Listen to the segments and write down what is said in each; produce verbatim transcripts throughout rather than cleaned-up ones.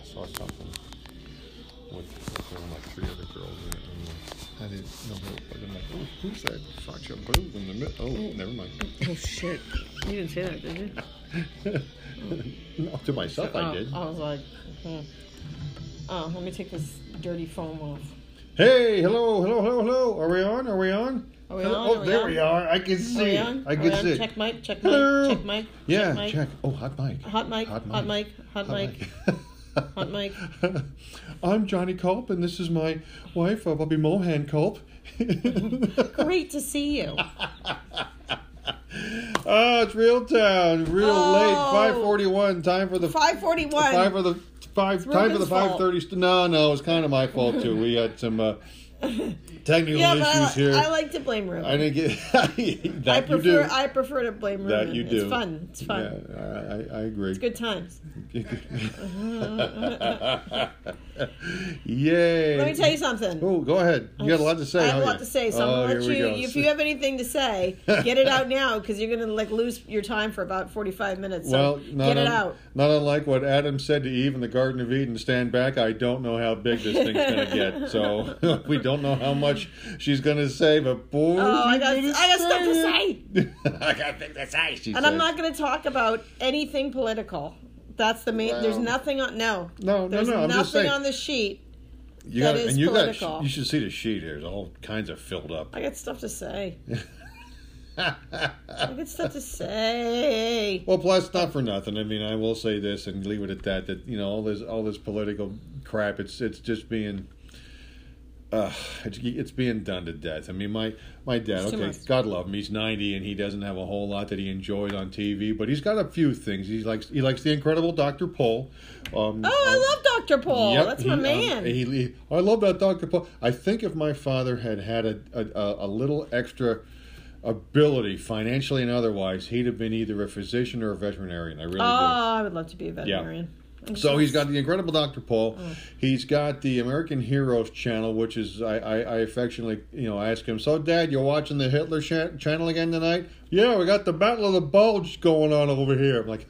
I saw something with there were like three other girls in it, and I didn't know who it was. I'm like, oh, who's that? Fox and Blues in the middle. Oh, oh, never mind. Oh shit! You didn't say that, did you? No, to myself, I did. I was like, hmm. Oh, let me take this dirty foam off. Hey, hello, hello, hello, hello. Are we on? Are we on? Are we on? Oh, there we are. I can see. I can see. Check mic, check mic, check mic. Yeah, check. Oh, hot mic. Hot mic, hot mic, hot mic, hot mic. I'm Johnny Culp, and this is my wife, Bobby Mohan Culp. Great to see you. Oh, it's real town, real oh, late. Five forty-one. Time for the five forty-one. Time for the five. It's time Ruben's for the five thirty. St- no, no, it's kind of my fault too. We had some uh, technical yeah, issues I, here. I like to blame Ruben. I didn't get. that I prefer. You do. I prefer to blame Ruben. That you do. It's fun. It's fun. Yeah, I, I agree. It's good times. Yay! Let me tell you something. Oh, go ahead. You I got a lot to say. I have a lot you? to say, so oh, I'm gonna let you. Go. If you have anything to say, get it out now, because you're gonna like lose your time for about forty-five minutes. So well, get it un- out. Not unlike what Adam said to Eve in the Garden of Eden, stand back. I don't know how big this thing's gonna get. So we don't know how much she's gonna say, but boy, oh, I got, I got stuff to say. I got things to say. She and said. I'm not gonna talk about anything political. That's the main. Wow. There's nothing on. No. No. There's no. No. I'm nothing just saying, on the sheet. You got. And you political. got. You should see the sheet. There's all kinds of filled up. I got stuff to say. I got stuff to say. Well, plus, not for nothing. I mean, I will say this and leave it at that. That you know, all this, all this political crap. It's, it's just being. Uh, it's, it's being done to death. I mean, my, my dad, it's okay, God love him, he's ninety and he doesn't have a whole lot that he enjoys on T V, but he's got a few things. He likes he likes the incredible Doctor Pol. Um, oh, um, I love Doctor Pol. Yep, That's my he, man. Um, he, he, I love that Doctor Pol. I think if my father had had a, a, a little extra ability, financially and otherwise, he'd have been either a physician or a veterinarian. I really oh, do. Oh, I would love to be a veterinarian. Yeah. So he's got the incredible Doctor Pol. Oh. He's got the American Heroes channel, which is I, I, I affectionately you know ask him. So, Dad, you're watching the Hitler ch- channel again tonight? Yeah, we got the Battle of the Bulge going on over here. I'm like,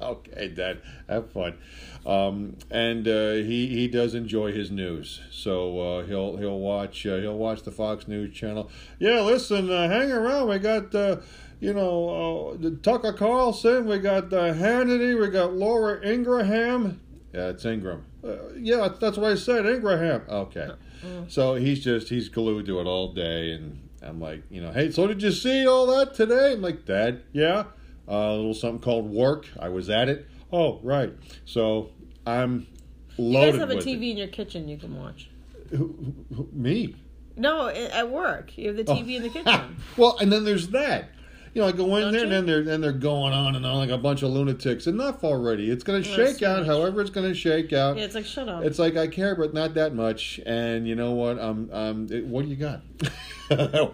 okay, Dad, have fun. Um, and uh, he he does enjoy his news, so uh, he'll he'll watch uh, he'll watch the Fox News channel. Yeah, listen, uh, hang around. We got. Uh, You know, uh, Tucker Carlson, we got uh, Hannity, we got Laura Ingraham. Yeah, it's Ingram. Uh, yeah, that's what I said, Ingraham. Okay. Mm. So he's just, he's glued to it all day. And I'm like, you know, hey, so did you see all that today? I'm like, Dad, yeah. Uh, a little something called work. I was at it. Oh, right. So I'm loaded with You guys have a T V it. in your kitchen you can watch. Who, who, me? No, at work. You have the T V oh. in the kitchen. Well, and then there's that. You know, I go in Don't there, you? and then they're then they're going on and on like a bunch of lunatics. Enough already. It's going to shake out, however it's going to shake out. Yeah, it's like shut up. It's like I care, but not that much. And you know what? Um, um, it, what do you got?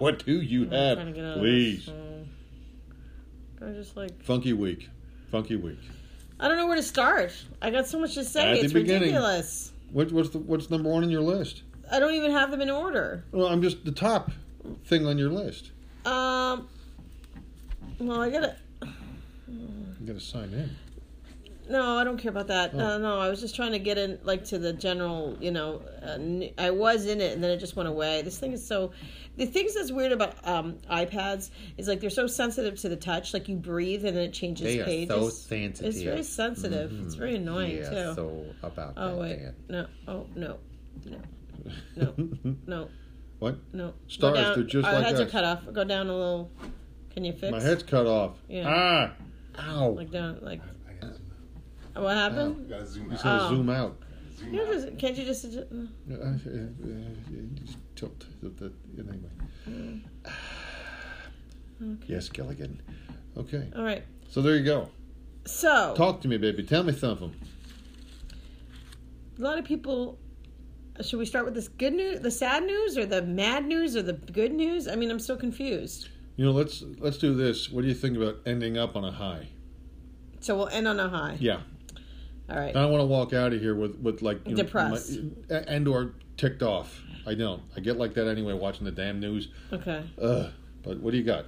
What do you I'm have? Trying to get out Please. Of this, uh, I just like funky week, funky week. I don't know where to start. I got so much to say. At it's ridiculous. What, what's the, what's number one on your list? I don't even have them in order. Well, I'm just the top thing on your list. Um. Well, I gotta. You gotta sign in. No, I don't care about that. Oh. Uh, no, I was just trying to get in, like, to the general, you know. Uh, I was in it, and then it just went away. This thing is so. The things that's weird about um, iPads is, like, they're so sensitive to the touch. Like, you breathe, and then it changes they pages. They are so sensitive. It's very sensitive. Mm-hmm. It's very annoying, yeah, too. Yeah, so about oh, that. Oh, wait. Thing. No. Oh, no. No. No. No. What? No. Stars, down, they're just our like Our heads us. are cut off. Go down a little. Can you fix? My head's cut off. Yeah. Ah. Ow. Like down. Like. I, I gotta zoom out. What happened? You gotta zoom out. You gotta oh. zoom out. Zoom you just, can't you just? Uh, uh, uh, just tilt. Anyway. Mm. Okay. Yes, Gilligan. Okay. All right. So there you go. So. Talk to me, baby. Tell me something. A lot of people. Should we start with this good news, the sad news, or the mad news, or the good news? I mean, I'm so confused. You know, let's let's do this. What do you think about ending up on a high? So we'll end on a high. Yeah. All right. I don't want to walk out of here with, with like... You Depressed. Know, my, and or ticked off. I don't. I get like that anyway watching the damn news. Okay. Ugh. But what do you got?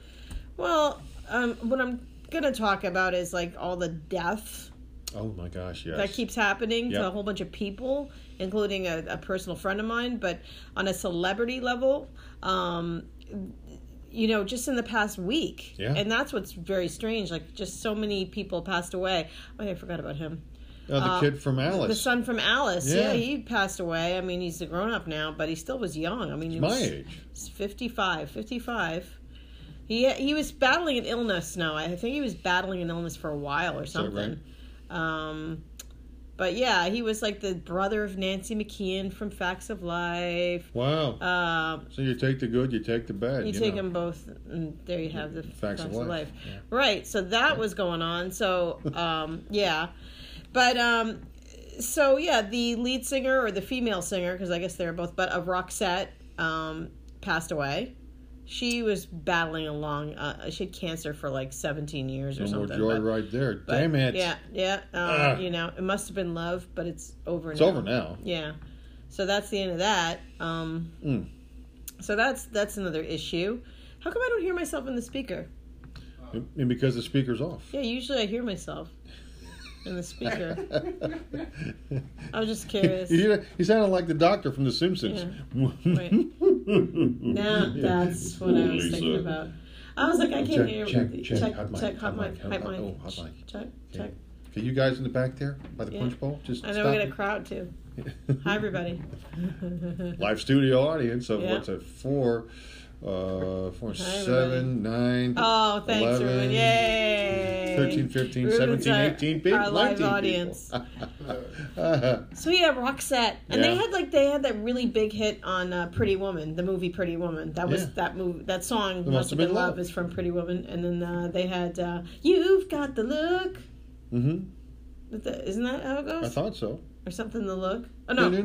Well, um, what I'm going to talk about is like all the death Oh my gosh, yes. That keeps happening yep. to a whole bunch of people, including a, a personal friend of mine. But on a celebrity level, um, you know, just in the past week. Yeah. And that's what's very strange. Like, just so many people passed away. Oh, yeah, I forgot about him. Oh, the uh, kid from Alice. The son from Alice. Yeah. yeah, he passed away. I mean, he's a grown-up now, but he still was young. I mean, he my was age. fifty-five. fifty-five. He he was battling an illness now. I think he was battling an illness for a while or something. Is that right? Um, but yeah, he was like the brother of Nancy McKeon from Facts of Life. Wow. Uh, so you take the good, you take the bad. You, you take know. them both, and there you have the Facts, Facts of, of Life. Life. Yeah. Right. So that yeah. was going on. So um, yeah. But, um, so, yeah, the lead singer, or the female singer, because I guess they're both, but of Roxette um, passed away. She was battling along. Uh, she had cancer for, like, seventeen years or no something. No more joy but, right there. But, Damn it. Yeah, yeah. Um, you know, it must have been love, but it's over it's now. It's over now. Yeah. So that's the end of that. Um, mm. So that's that's another issue. How come I don't hear myself in the speaker? And because the speaker's off. Yeah, usually I hear myself. In the speaker. I was just curious. You, you sounded like the doctor from The Simpsons. Yeah. Now that's what I was Lisa. thinking about. I was like, I can't check, hear. Check, check, check, hot mic, check, hot mic, hot mic. Oh, hot mic. Check, check. Okay, you guys in the back there by the yeah. punch bowl? Just I know stop we got a crowd too. Hi, everybody. Live studio audience of yeah. what's it, four, uh, four, Hi, seven, nine, oh, thanks, eleven. Ruben. Yay. thirteen, fifteen, Ruben's seventeen, our, eighteen people. Our live audience. So yeah, Roxette. And yeah. they had like they had that really big hit on uh, Pretty Woman, the movie Pretty Woman. That was yeah. that movie that song must, must Have Been Love. Love is from Pretty Woman. And then uh, they had uh, You've Got the Look. Mm-hmm. Isn't that how it goes? I thought so. Or something, The Look. Oh, no. You've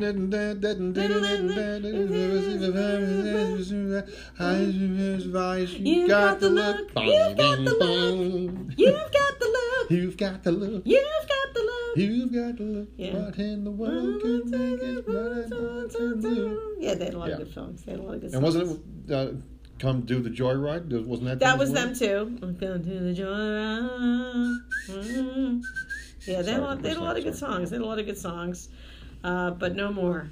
got the look. You've got the look. You've got the look. You've got the look. You've got the look. You've got the look. What in the world can make it better? Yeah, they had a lot of good songs. They had a lot of good songs. And wasn't it... Uh, Come Do the Joyride? Wasn't that That was them, too. Come Do the Joyride. Yeah, they had a lot, they had a lot of good songs. They had a lot of good songs, uh, but no more.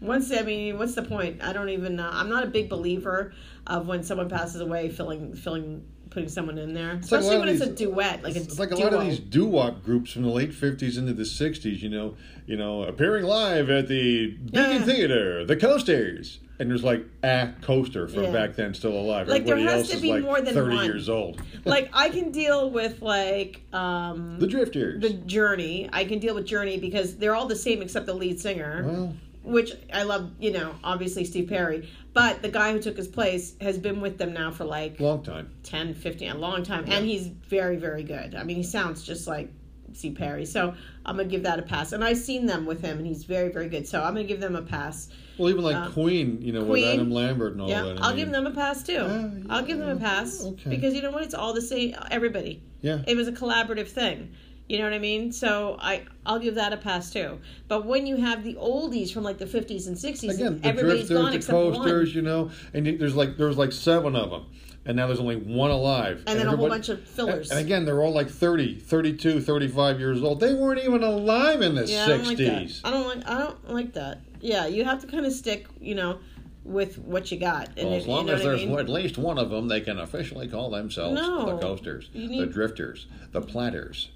Once I mean, what's the point? I don't even. Uh, I'm not a big believer of when someone passes away, filling, filling, putting someone in there, it's especially like when these, it's a duet. Like it's, it's like a duo. Lot of these doo-wop groups from the late fifties into the sixties. You know, you know, appearing live at the Beacon yeah. Theater, the Coasters. And there's like a coaster from yeah. back then still alive. Like Everybody there has else to be like more than thirty one. Years old. Like I can deal with like um, the Drifters, the Journey. I can deal with Journey because they're all the same except the lead singer, well, which I love. You know, obviously Steve Perry, but the guy who took his place has been with them now for like long time, ten, fifteen, a long time, yeah. and he's very, very good. I mean, he sounds just like Steve Perry, so I'm gonna give that a pass. And I've seen them with him, and he's very, very good. So I'm gonna give them a pass. Well, even like um, Queen, you know, Queen, with Adam Lambert and all yeah, that. I I'll mean. give them a pass, too. Uh, yeah, I'll give them a pass. Okay. Because you know what? It's all the same. Everybody. Yeah. It was a collaborative thing. You know what I mean? So I, I'll give that a pass, too. But when you have the oldies from, like, the fifties and sixties, Again, the everybody's gone except one. The Coasters, you know, and there's like there was, like, seven of them. And now there's only one alive. And, and then a whole bunch of fillers. And, and again, they're all like thirty, thirty-two, thirty-five years old. They weren't even alive in the yeah, sixties. I don't like that. I don't like, I don't like that. Yeah, you have to kind of stick, you know, with what you got. And well, if, as long you know as there's I mean? at least one of them, they can officially call themselves no, the Coasters, need, the Drifters, the Platters,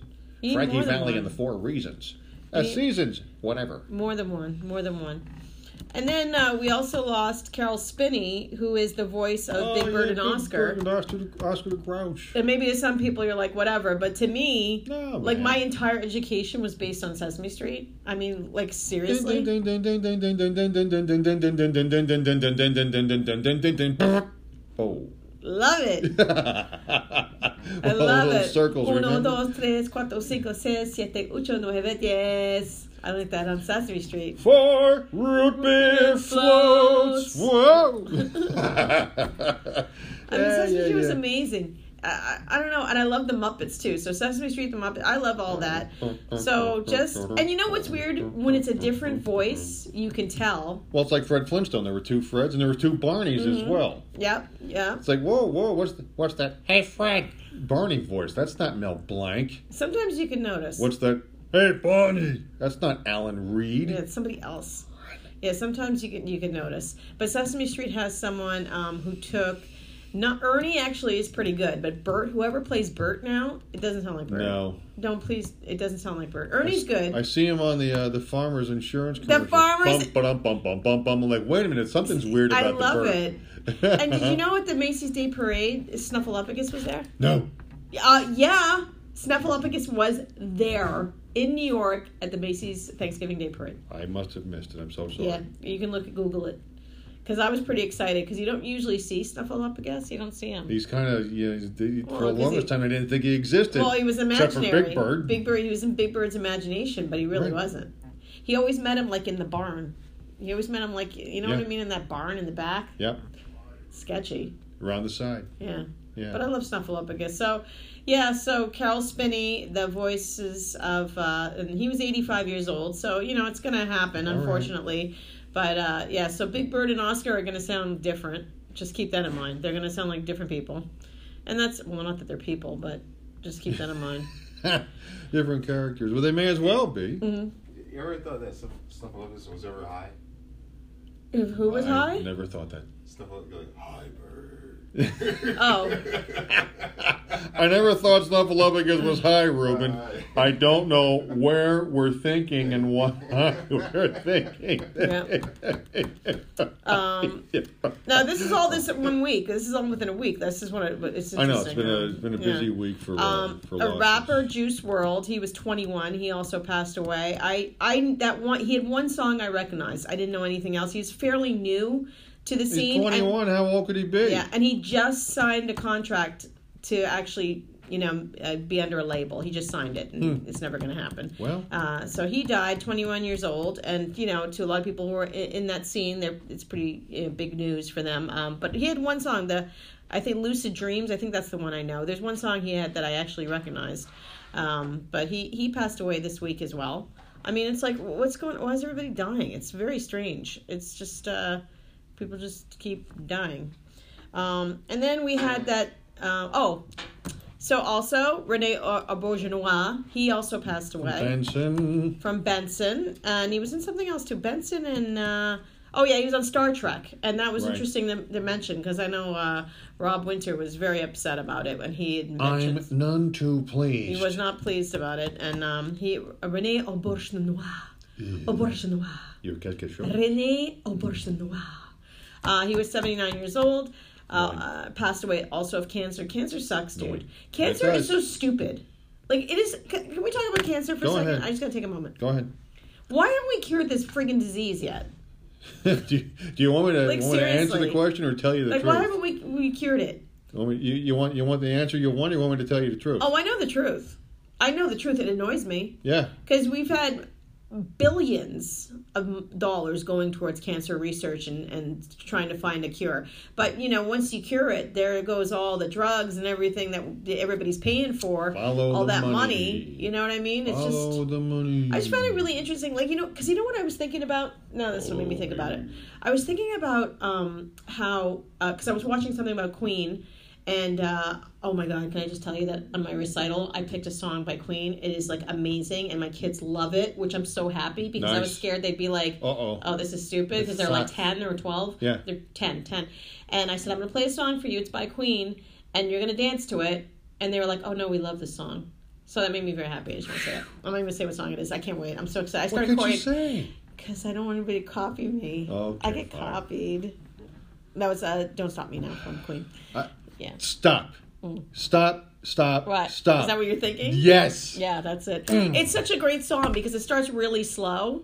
Frankie Valli and the Four Reasons, uh, Seasons, whatever. More than one. More than one. And then uh, we also lost Carol Spinney, who is the voice of oh, Big Bird yeah, and Big Oscar. Big Bird and Oscar, Oscar the Grouch. And maybe to some people you're like, whatever. But to me, no, like my entire education was based on Sesame Street. I mean, like seriously. Oh. Love it. I love it. Circles, Uno, dos, tres, cuatro, cinco, seis, siete, ocho, nueve, diez. I like that on Sesame Street. For root beer floats. floats. Whoa! I mean, yeah, Sesame yeah, Street yeah. was amazing. I, I, I don't know, and I love the Muppets too. So Sesame Street, the Muppets, I love all that. So just, and you know what's weird? When it's a different voice, you can tell. Well, it's like Fred Flintstone. There were two Freds, and there were two Barneys mm-hmm. as well. Yep, yeah. It's like, whoa, whoa, what's the, what's that? Hey, Fred. Barney voice. That's not Mel Blanc. Sometimes you can notice. What's that? Hey, Bonnie. That's not Alan Reed. Yeah, it's somebody else. Yeah, sometimes you can you can notice. But Sesame Street has someone um, who took. Not Ernie actually is pretty good, but Bert, whoever plays Bert now, it doesn't sound like Bert. No, don't please. It doesn't sound like Bert. Ernie's I, good. I see him on the uh, the Farmers Insurance commercial. The Farmers. Bum, bum, bum, bum, bum. I'm like, wait a minute, something's weird about I love the Bert. It. And did you know at the Macy's Day Parade, Snuffleupagus was there? No. Uh, yeah, Snuffleupagus was there in New York at the Macy's Thanksgiving Day Parade. I must have missed it. I'm so sorry. Yeah, you can look at Google it. Because I was pretty excited, because you don't usually see Snuffleupagus. You don't see him. He's kind of, you know, they, well, for the longest he, time, I didn't think he existed. Well, he was imaginary. Except for Big Bird. Big Bird, he was in Big Bird's imagination, but he really right. wasn't. He always met him, like, in the barn. He always met him, like, you know yeah. what I mean, in that barn in the back? Yep. Sketchy. Around the side. Yeah. Yeah. But I love Snuffleupagus. So, yeah, so Carol Spinney, the voices of, uh, and he was eighty-five years old, so, you know, it's going to happen, All unfortunately. Right. But, uh, yeah, so Big Bird and Oscar are going to sound different. Just keep that in mind. They're going to sound like different people. And that's, well, not that they're people, but just keep that in mind. Different characters. Well, they may as well be. Mm-hmm. You ever thought that Snuffleupagus was ever high? If who was I high? I never thought that. Snuffleupagus, hi, Bird. Oh. I never thought Snuffleupagus was high, Ruben. Hi. I don't know where we're thinking and why we're thinking. Yep. um, now, this is all this one week. This is all within a week. This is what it, it's interesting. I know. It's been a, it's been a busy yeah. week for, um, for a rapper, Juice world. He was twenty-one. He also passed away. I, I that one He had one song I recognized. I didn't know anything else. He was fairly new to the scene. He's twenty-one. And, how old could he be? Yeah, and he just signed a contract to actually, you know, uh, be under a label. He just signed it, and hmm. it's never going to happen. Well, uh, so he died, twenty-one years old, and you know, to a lot of people who are in, in that scene, it's pretty you know, big news for them. Um, but he had one song, the I think "Lucid Dreams." I think that's the one I know. There's one song he had that I actually recognized. Um, but he, he passed away this week as well. I mean, it's like, what's going? Why is everybody dying? It's very strange. It's just uh, people just keep dying. Um, and then we had that. Uh, oh, so also René Auberjonois, he also passed away. Benson. From Benson. And he was in something else too. Benson and, uh, oh yeah, he was on Star Trek. And that was right. interesting to, to mention because I know uh, Rob Winter was very upset about it when he had mentioned. I'm none too pleased. He was not pleased about it. And um, he, René Auberjonois. Auberjonois. You get get sure. René Auberjonois. Uh, he was seventy-nine years old. Uh, uh, passed away also of cancer. Cancer sucks, dude. No, cancer is so stupid. Like, it is... Can, can we talk about cancer for Go a second? Ahead. I just gotta take a moment. Go ahead. Why haven't we cured this friggin' disease yet? do, you, do you want me to, like, want to answer the question or tell you the like, truth? Like, why haven't we, we cured it? You, you, want, you want the answer you want or you want me to tell you the truth? Oh, I know the truth. I know the truth. It annoys me. Yeah. Because we've had billions of dollars going towards cancer research and, and trying to find a cure. But, you know, once you cure it, there goes all the drugs and everything that everybody's paying for. Follow all that money. money. You know what I mean? It's Follow just, the money. I just found it really interesting. Like, you know, because you know what I was thinking about? No, that's what made me think about it. I was thinking about um, how, because uh, I was watching something about Queen. And, uh, oh my God, can I just tell you that on my recital, I picked a song by Queen. It is, like, amazing, and my kids love it, which I'm so happy because nice. I was scared they'd be like, Uh-oh. oh, this is stupid, because they're, like, ten or twelve. Yeah. They're ten, ten. And I said, I'm going to play a song for you. It's by Queen, and you're going to dance to it. And they were like, oh, no, we love this song. So that made me very happy. I just want to say it. I'm not even going to say what song it is. I can't wait. I'm so excited. I started what could you say? Because I don't want anybody to copy me. Okay, I get fine. copied. That was uh, Don't Stop Me Now from Queen. I- Yeah. Stop. Mm. Stop. Stop. Right. Stop. Is that what you're thinking? Yes. Yeah, that's it. It's such a great song because it starts really slow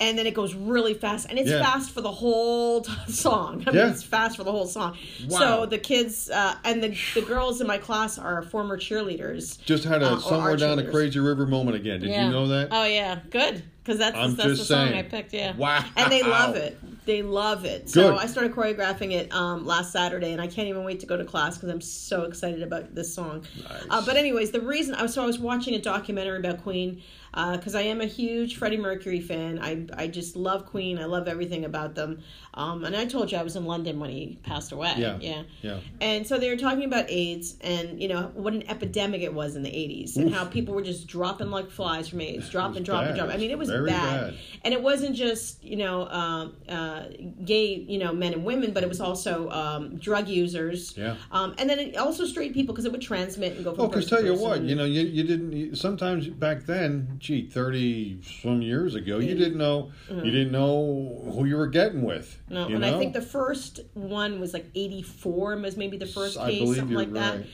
and then it goes really fast. And it's yeah. fast for the whole t- song. I yeah. mean, it's fast for the whole song. Wow. So the kids uh, and the, the girls in my class are former cheerleaders. Just had a uh, Somewhere Down a Crazy River moment again. Did yeah. you know that? Oh, yeah. Good. Because that's, that's the song saying. I picked. Yeah. Wow. And they love it. They love it. Good. So I started choreographing it um, last Saturday, and I can't even wait to go to class because I'm so excited about this song. Nice. Uh, but anyways, the reason I was, so I was watching a documentary about Queen, because uh, I am a huge Freddie Mercury fan. I I just love Queen. I love everything about them. Um, and I told you I was in London when he passed away. Yeah. Yeah. yeah. And so they were talking about AIDS and, you know, what an epidemic it was in the eighties and Oof. how people were just dropping like flies from AIDS, dropping, dropping, dropping. I mean, it was bad. bad. And it wasn't just, you know, uh, uh, gay, you know, men and women, but it was also um, drug users. Yeah. Um, and then it also straight people because it would transmit and go from oh, person to person. Oh, because tell you what, you know, you, you didn't, you, sometimes back then, gee, thirty some years ago, you didn't know, mm-hmm. you didn't know who you were getting with. No, and know? I think the first one was like eighty-four was maybe the first I case, something like right. that.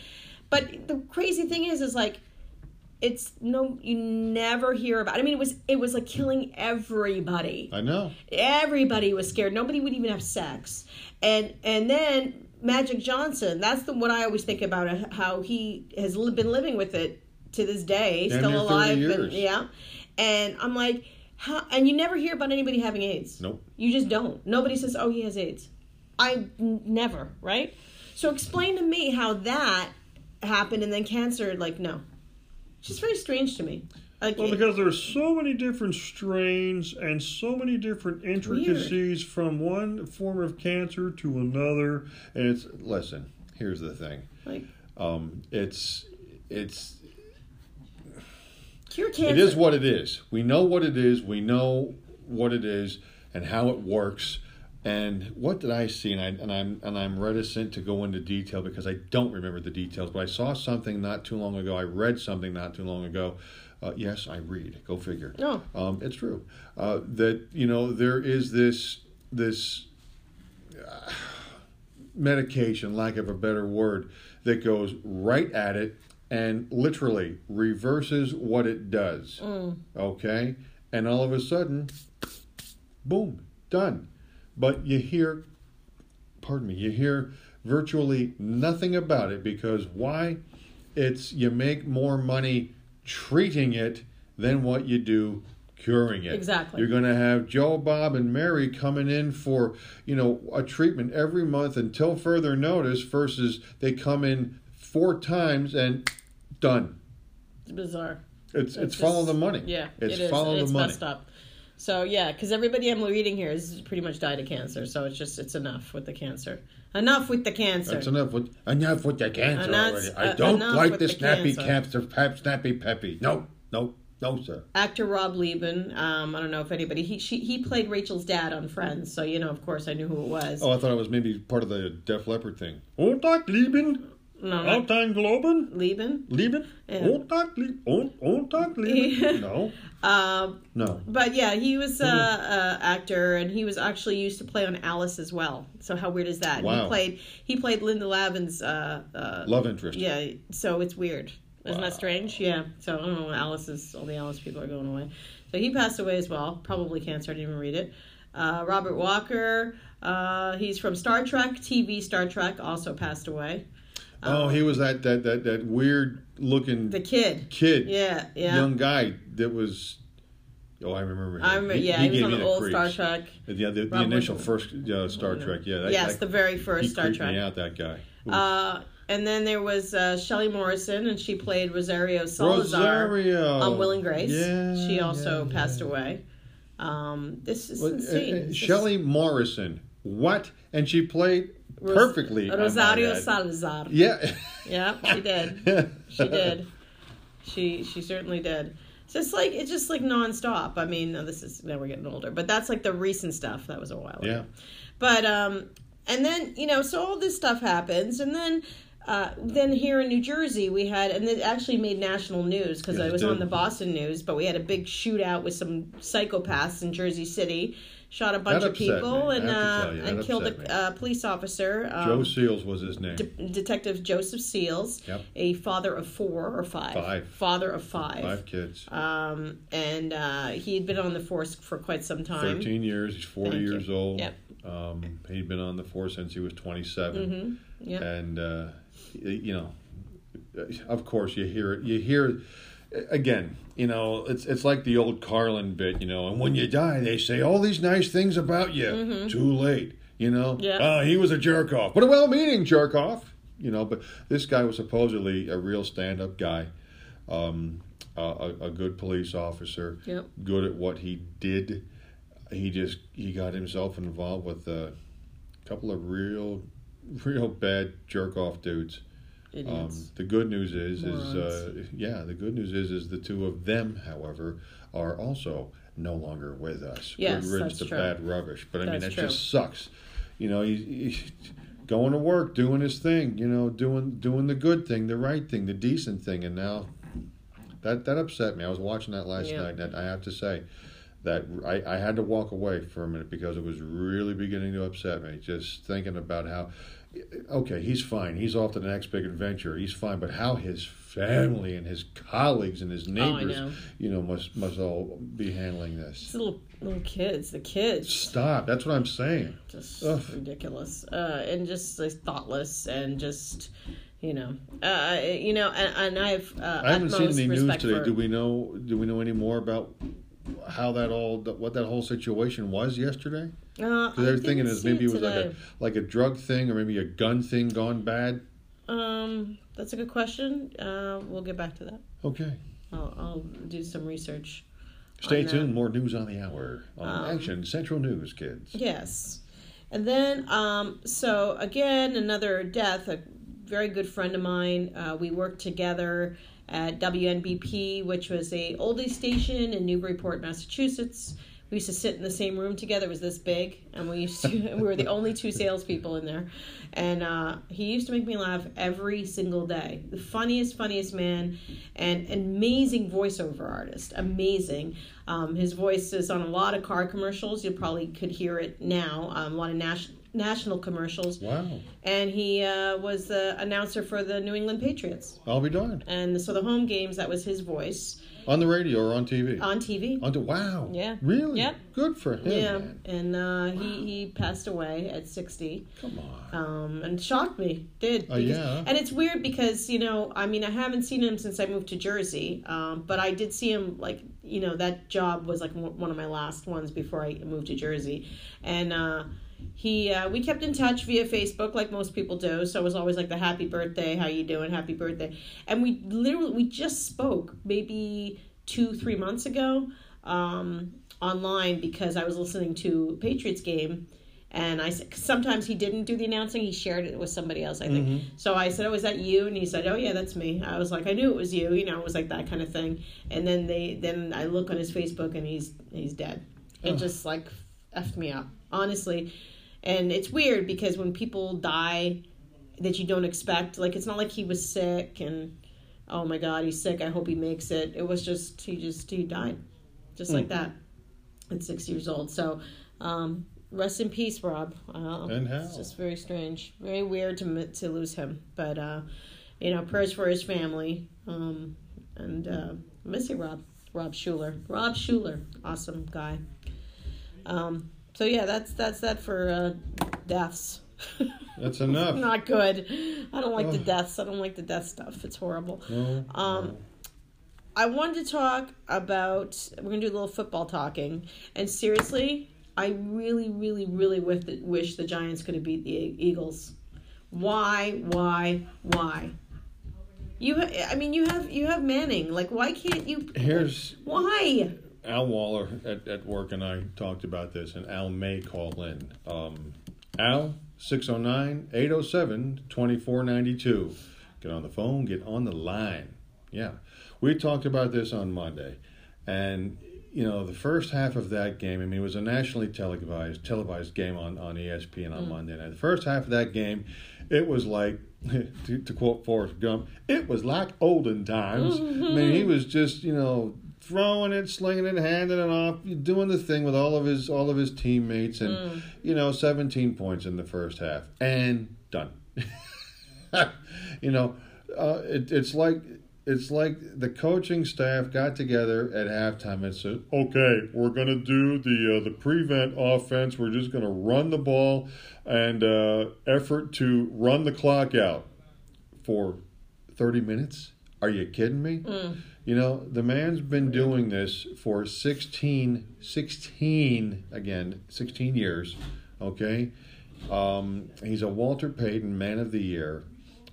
But the crazy thing is, is like, it's no, you never hear about. I mean, it was it was like killing everybody. I know. Everybody was scared. Nobody would even have sex. And and then Magic Johnson. That's the what I always think about. How he has been living with it to this day, Damn still alive. And, yeah. And I'm like, how? And you never hear about anybody having AIDS. Nope. You just don't. Nobody says, "Oh, he has AIDS." I never. Right. So explain to me how that happened, and then cancer. Like no. It's just very strange to me. Like, well, because there are so many different strains and so many different intricacies weird. from one form of cancer to another. And it's, listen, here's the thing. Like, um, it's, it's, cure cancer. It is what it is. We know what it is. We know what it is and how it works. And what did I see? And, I, and I'm and I'm reticent to go into detail because I don't remember the details. But I saw something not too long ago. I read something not too long ago. Uh, yes, I read. Go figure. No, oh. um, it's true. Uh, that you know there is this this uh, medication, lack of a better word, that goes right at it and literally reverses what it does. Mm. Okay, and all of a sudden, boom, done. But you hear, pardon me, you hear virtually nothing about it because why? It's you make more money treating it than what you do curing it. Exactly. You're going to have Joe, Bob, and Mary coming in for, you know, a treatment every month until further notice versus they come in four times and done. It's bizarre. It's, it's, it's just, follow the money. Yeah, it's it is. follow the it's money. It's messed up. So, yeah, because everybody I'm reading here has pretty much died of cancer. So it's just, it's enough with the cancer. Enough with the cancer. That's enough with, enough with the cancer already. I don't like this nappy cancer, pap, snappy peppy. No, no, no, sir. Actor Rob Lieben, um, I don't know if anybody, he she, he played Rachel's dad on Friends. So, you know, of course, I knew who it was. Oh, I thought it was maybe part of the Def Leppard thing. Oh, Doc Lieben. No, no. Altan Globen? Lieben? Lieben? Altan Lieben? No. Uh, no. But yeah, he was an uh, uh, actor, and he was actually used to play on Alice as well. So how weird is that? Wow. He played, he played Linda Lavin's... Uh, uh, love interest. Yeah, so it's weird. Isn't wow. that strange? Yeah. So I don't know, Alice is... All the Alice people are going away. So he passed away as well. Probably cancer. I didn't even read it. Uh, Robert Walker. Uh, he's from Star Trek. T V Star Trek also passed away. Oh, he was that, that, that, that weird-looking... The kid. Kid. Yeah, yeah. Young guy that was... Oh, I remember him. I remember, he, yeah, he, he was on the old creeps. Star Trek. Yeah, the, the initial first uh, Star Trek, yeah. That, yes, that, the very first Star Trek. He creeped me out, that guy. Uh, and then there was uh, Shelley Morrison, and she played Rosario Salazar Rosario. on Will and Grace. Yeah, she also yeah, passed yeah. away. Um, this is well, insane. Uh, uh, Shelley Morrison. What? And she played... Perfectly. Rosario Salazar. Yeah. Yeah, she did. She did. She she certainly did. So it's like it's just like nonstop. I mean, this is now we're getting older, but that's like the recent stuff. That was a while ago. Yeah. But um, and then you know, so all this stuff happens, and then uh, then here in New Jersey we had, and it actually made national news because yes, I was on the Boston news, but we had a big shootout with some psychopaths in Jersey City. Shot a bunch of people and uh, and killed a uh, police officer. Um, Joe Seals was his name. De- Detective Joseph Seals, yep. a father of four or five. Five. Father of five. Five kids. Um, and uh, he had been on the force for quite some time. Thirteen years. He's forty Thank years you. old. Yep. Um, he'd been on the force since he was twenty-seven. Mm-hmm. Yep. And uh, you know, of course, you hear it. You hear. Again, you know, it's it's like the old Carlin bit, you know, and when you die, they say all these nice things about you. Mm-hmm. Too late, you know. Yeah. Uh, he was a jerk-off. What a well-meaning jerk-off, you know. But this guy was supposedly a real stand-up guy. Um, uh, a, a good police officer, yep. good at what he did. He just he got himself involved with a couple of real, real bad jerk-off dudes. Um, the good news is, Morons. is uh, yeah, the good news is, is the two of them, however, are also no longer with us. Yes, We're rid of bad rubbish. But I that's mean, that true. just sucks. You know, he's, he's going to work, doing his thing. You know, doing doing the good thing, the right thing, the decent thing. And now, that that upset me. I was watching that last yeah. night, and I have to say that I, I had to walk away for a minute because it was really beginning to upset me. Just thinking about how. Okay, he's fine. He's off to the next big adventure. He's fine, but how his family and his colleagues and his neighbors, oh, know. you know, must must all be handling this. It's little little kids, the kids. Stop. That's what I'm saying. Just Ugh. ridiculous, uh, and just like, thoughtless, and just you know, uh, you know, and, and I've uh, I haven't seen any news today. For... Do we know? Do we know any more about how that all, what that whole situation was yesterday? Uh, I didn't thinking is maybe it, it was today. like a like a drug thing or maybe a gun thing gone bad. Um, that's a good question. Uh, we'll get back to that. Okay. I'll, I'll do some research. Stay tuned. That. More news on the hour on um, Action Central News, kids. Yes, and then um, so again another death. A very good friend of mine. Uh, we worked together at W N B P, which was a oldies station in Newburyport, Massachusetts. We used to sit in the same room together. It was this big, and we used to, we were the only two salespeople in there. And uh, he used to make me laugh every single day. The funniest, funniest man, and amazing voiceover artist. Amazing. Um, his voice is on a lot of car commercials. You probably could hear it now. Um, a lot of national national commercials. Wow. And he uh, was the announcer for the New England Patriots. I'll be darned. And so the home games, that was his voice. On the radio or on T V? On T V. On the, wow. Yeah. Really? Yep. Good for him. Yeah. Man. And uh, wow. he, he passed away at sixty. Come on. Um, and shocked me. Did. Oh, because, yeah. And it's weird because, you know, I mean, I haven't seen him since I moved to Jersey. Um, but I did see him, like, you know, that job was, like, one of my last ones before I moved to Jersey. And, uh... He, uh, we kept in touch via Facebook like most people do, so it was always like the happy birthday, how you doing, happy birthday. And we literally, we just spoke maybe two, three months ago um, online because I was listening to Patriots game. And I said, cause sometimes he didn't do the announcing, he shared it with somebody else, I think. Mm-hmm. So I said, oh, is that you? And he said, oh, yeah, that's me. I was like, I knew it was you, you know, it was like that kind of thing. And then they, then I look on his Facebook and he's, he's dead. It oh. just like effed me up, honestly. And it's weird because when people die that you don't expect, like, it's not like he was sick and, oh, my God, he's sick, I hope he makes it. It was just, he just, he died just mm-hmm. like that at six years old. So um, rest in peace, Rob. Uh, and how? It's just very strange, very weird to to lose him. But, uh, you know, prayers for his family. Um, and uh, I miss you, Rob. Rob Schuler. Rob Schuler, awesome guy. Um So yeah, that's that's that for uh, deaths. That's enough. Not good. I don't like oh. the deaths. I don't like the death stuff. It's horrible. No, um, no. I wanted to talk about. We're gonna do a little football talking. And seriously, I really, really, really wish the, wish the Giants could have beat the Eagles. Why? Why? Why? You. Ha- I mean, you have you have Manning. Like, why can't you? Here's why. Al Waller at, at work and I talked about this, and Al may call in. Um, Al, six oh nine, eight oh seven, two four nine two. Get on the phone, get on the line. Yeah. We talked about this on Monday. And, you know, the first half of that game, I mean, it was a nationally televised televised game on, on E S P N on mm. Monday night. The first half of that game, it was like, to, to quote Forrest Gump, it was like olden times. Mm-hmm. I mean, he was just, you know, throwing it, slinging it, handing it off, doing the thing with all of his all of his teammates, and mm. you know, seventeen points in the first half, and done. You know, uh, it, it's like it's like the coaching staff got together at halftime and said, "Okay, we're gonna do the uh, the prevent offense. We're just gonna run the ball and uh, effort to run the clock out for thirty minutes." Are you kidding me? Mm. You know, the man's been doing this for sixteen, sixteen, again, sixteen years, okay? Um, he's a Walter Payton Man of the Year.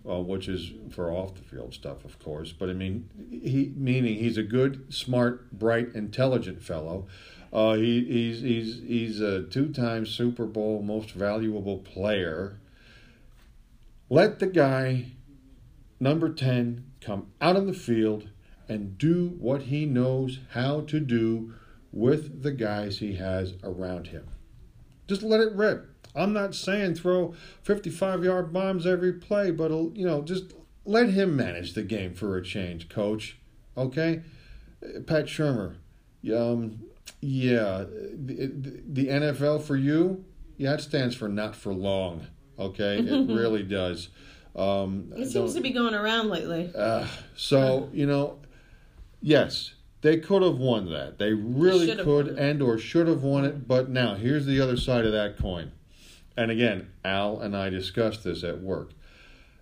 uh, which is for off-the-field stuff, of course. But, I mean, he meaning he's a good, smart, bright, intelligent fellow. Uh, he, he's, he's, he's a two-time Super Bowl most valuable player. Let the guy, number ten, come out on the field and do what he knows how to do with the guys he has around him. Just let it rip. I'm not saying throw fifty-five-yard bombs every play, but, you know, just let him manage the game for a change, coach. Okay? Pat Shurmur, um, yeah, the, the N F L for you, yeah, it stands for not for long. Okay? It really does. Um, it seems to be going around lately. Uh, so, you know, yes, they could have won that. They really they could and or should have won it. But now, here's the other side of that coin. And again, Al and I discussed this at work.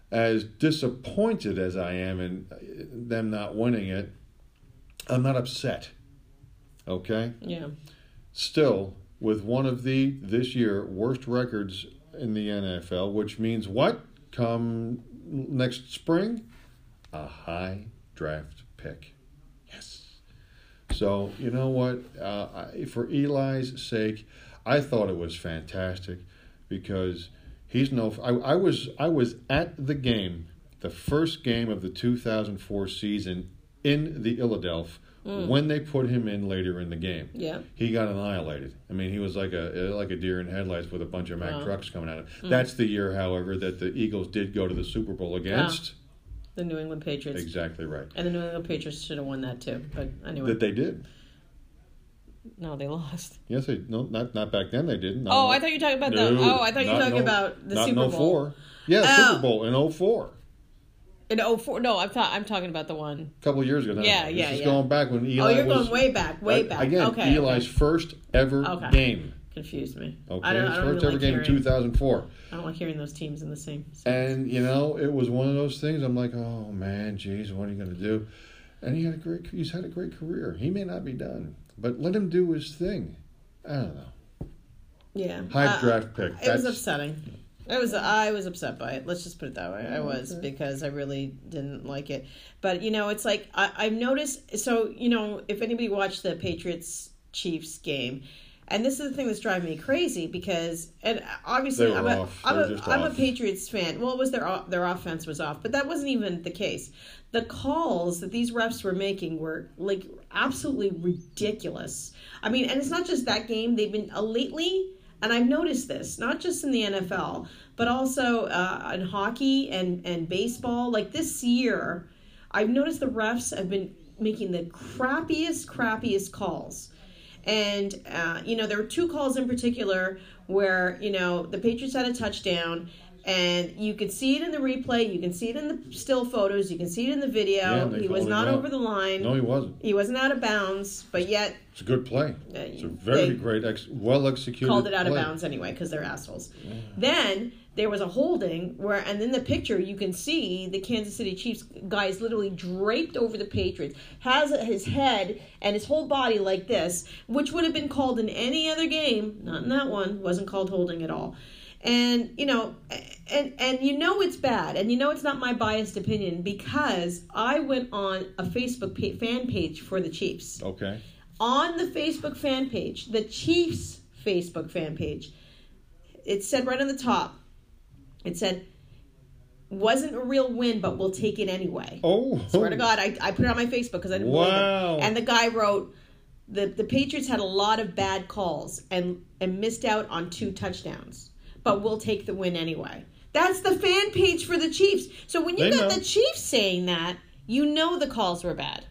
As disappointed as I am in them not winning it, I'm not upset. Okay? Yeah. Still, with one of the, this year, worst records in the N F L, which means what? Come next spring, a high draft pick. Yes. So, you know what? Uh, I, for Eli's sake, I thought it was fantastic because he's no... I, I was I was at the game, the first game of the two thousand four season in the Illadelph mm. when they put him in later in the game. Yeah. He got annihilated. I mean, he was like a like a deer in headlights with a bunch of Mack oh. trucks coming at him. Mm. That's the year, however, that the Eagles did go to the Super Bowl against... Ah. The New England Patriots. Exactly right. And the New England Patriots should have won that too, but anyway. That they did. No, they lost. Yes, they no, not not back then they didn't. No, oh, I thought you were talking about no, the. Oh, I thought you were talking no, about the Super Bowl. Not in oh four. Yeah, oh. Super Bowl in oh four. In oh four, no, I'm ta- I'm talking about the one. A couple of years ago. Now. Yeah, yeah, this yeah. Is going back when Eli. Oh, you're was, going way back, way back. Again, okay, Eli's okay. first ever okay. game. Confused me. Okay, I don't, his I don't first really ever like game hearing, in two thousand four. I don't like hearing those teams in the same sense. And, you know, it was one of those things. I'm like, oh, man, geez, what are you going to do? And he had a great, he's had a great career. He may not be done, but let him do his thing. I don't know. Yeah. High uh, draft pick. It That's, was upsetting. It was, I was upset by it. Let's just put it that way. I was okay. because I really didn't like it. But, you know, it's like I, I've noticed. So, you know, if anybody watched the Patriots-Chiefs game, and this is the thing that's driving me crazy because, and obviously I'm a, I'm, a, I'm a Patriots fan. Well, it was their their offense was off, but that wasn't even the case. The calls that these refs were making were like absolutely ridiculous. I mean, and it's not just that game. They've been uh, lately, and I've noticed this not just in the N F L, but also uh, in hockey and and baseball. Like this year, I've noticed the refs have been making the crappiest, crappiest calls. And, uh, you know, there were two calls in particular where, you know, the Patriots had a touchdown and you could see it in the replay. You can see it in the still photos. You can see it in the video. Yeah, he was not over the line. No, he wasn't. He wasn't out of bounds, but yet. It's a good play. Uh, it's a very great, ex- well-executed called it out play. Of bounds anyway because they're assholes. Yeah. Then there was a holding where, and in the picture, you can see the Kansas City Chiefs guys literally draped over the Patriots, has his head and his whole body like this, which would have been called in any other game. Not in that one. Wasn't called holding at all. And, you know, and and you know it's bad. And you know it's not my biased opinion because I went on a Facebook pa- fan page for the Chiefs. Okay. On the Facebook fan page, the Chiefs Facebook fan page, it said right on the top, it said, wasn't a real win, but we'll take it anyway. Oh. Swear to God, I, I put it on my Facebook because I didn't wow. believe it. And the guy wrote, the, the Patriots had a lot of bad calls and, and missed out on two touchdowns, but we'll take the win anyway. That's the fan page for the Chiefs. So when you they got know. the Chiefs saying that, you know the calls were bad.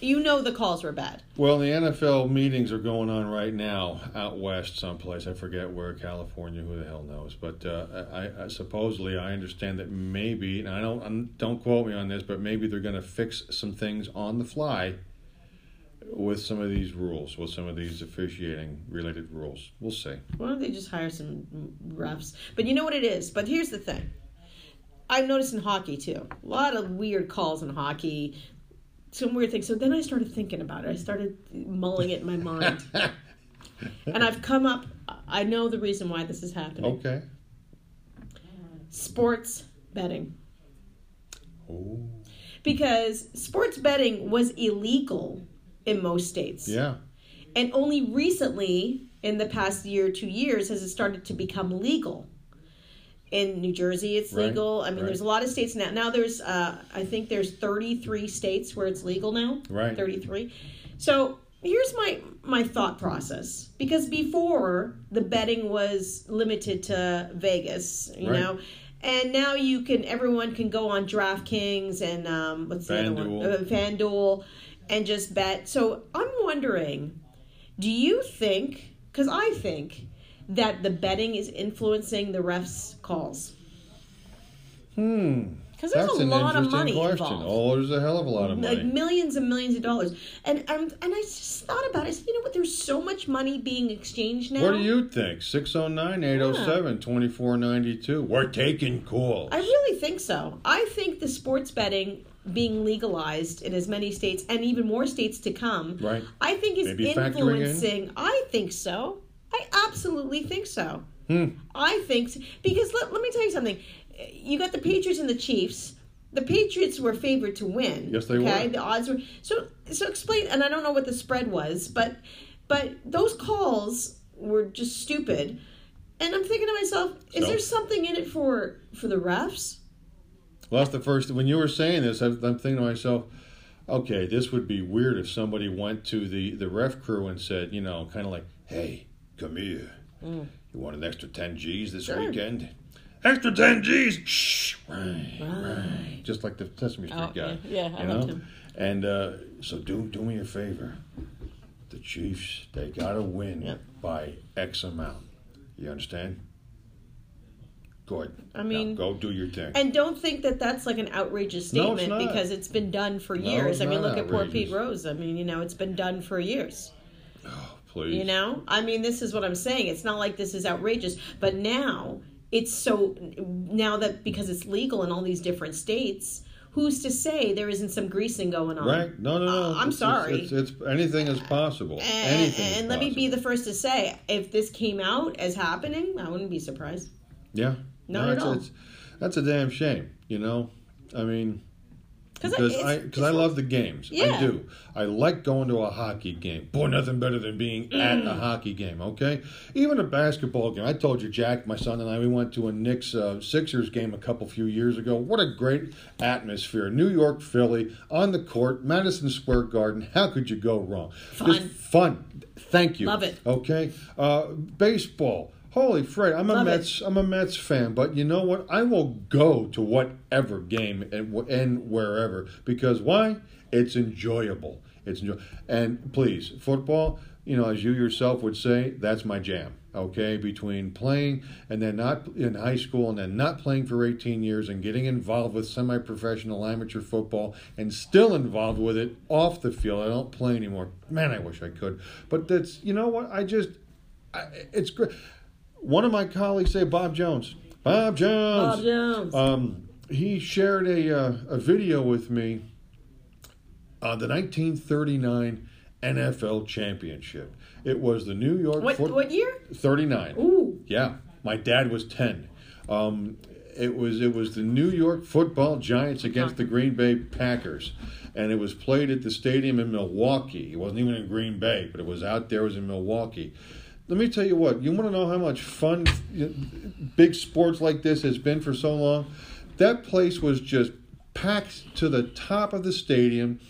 You know the calls were bad. Well, the N F L meetings are going on right now out west someplace. I forget where, California, who the hell knows. But uh, I, I supposedly I understand that maybe, and I don't I'm, don't quote me on this, but maybe they're going to fix some things on the fly with some of these rules, with some of these officiating related rules. We'll see. Why don't they just hire some refs? But you know what it is. But here's the thing. I've noticed in hockey, too. A lot of weird calls in hockey. Some weird thing. So then I started thinking about it. I started mulling it in my mind. And I've come up... I know the reason why this is happening. Okay. Sports betting. Oh. Because sports betting was illegal in most states. Yeah. And only recently, in the past year, two years, has it started to become legal. In New Jersey, it's right, legal. I mean, right. there's a lot of states now. Now there's, uh, I think there's thirty-three states where it's legal now. Right. thirty-three. So here's my, my thought process. Because before, the betting was limited to Vegas, you right. know. And now you can, everyone can go on DraftKings and, um, what's the other one? Uh, FanDuel. And just bet. So I'm wondering, do you think, because I think, that the betting is influencing the refs' calls? Hmm. Because there's That's a lot of money question. involved. Oh, there's a hell of a lot of money. Like millions and millions of dollars. And um, and I just thought about it. I said, you know what? There's so much money being exchanged now. What do you think? six oh nine, eight oh seven, two four nine two. We're taking calls. I really think so. I think the sports betting being legalized in as many states and even more states to come, right. I think is Maybe influencing. In. I think so. I absolutely think so. Hmm. I think so. Because let, let me tell you something. You got the Patriots and the Chiefs. The Patriots were favored to win. Yes, they okay? were. The odds were so. So explain. And I don't know what the spread was, but but those calls were just stupid. And I'm thinking to myself, is so, there something in it for for the refs? Well, that's the first. When you were saying this, I'm thinking to myself, okay, this would be weird if somebody went to the the ref crew and said, you know, kind of like, hey, come here. Mm. You want an extra ten G's this sure. weekend? Extra ten G's! Shh! Right, right. Just like the Sesame Street oh, guy. Yeah, yeah I you know? Him. And uh, so do do me a favor. The Chiefs, they got to win yep. by X amount. You understand? Good. I mean, now, go do your thing. And don't think that that's like an outrageous statement no, it's because it's been done for years. No, I mean, look outrageous. At poor Pete Rose. I mean, you know, it's been done for years. Oh, please. You know? I mean, this is what I'm saying. It's not like this is outrageous. But now... It's so, now that because it's legal in all these different states, who's to say there isn't some greasing going on? Right. No, no, no. Uh, I'm it's, sorry. It's, it's, it's anything is possible. And, anything and is let possible. me be the first to say, if this came out as happening, I wouldn't be surprised. Yeah. Not no, at it's, all. It's, that's a damn shame, you know? I mean, Cause because I, I, cause I love the games. Yeah. I do. I like going to a hockey game. Boy, nothing better than being at a hockey game, okay? Even a basketball game. I told you, Jack, my son and I, we went to a Knicks uh, Sixers game a couple few years ago. What a great atmosphere. New York, Philly, on the court, Madison Square Garden. How could you go wrong? Fun. Just fun. Thank you. Love it. Okay? Uh, baseball. Holy Fred, I'm Love a Mets. It. I'm a Mets fan, but you know what? I will go to whatever game and, and wherever because why? It's enjoyable. It's enjoy- and please, football. You know, as you yourself would say, that's my jam. Okay, between playing and then not in high school and then not playing for eighteen years and getting involved with semi-professional amateur football and still involved with it off the field. I don't play anymore. Man, I wish I could. But that's you know what? I just, I, it's great. One of my colleagues say Bob Jones. Bob Jones. Bob Jones. Um, he shared a uh, a video with me on the nineteen thirty-nine N F L Championship. It was the New York. What foot- what year? thirty-nine. Ooh. Yeah, my dad was ten. Um, it was it was the New York Football Giants against the Green Bay Packers. And it was played at the stadium in Milwaukee. It wasn't even in Green Bay, but it was out there. It was in Milwaukee. Let me tell you what, you want to know how much fun big sports like this has been for so long? That place was just packed to the top of the stadium.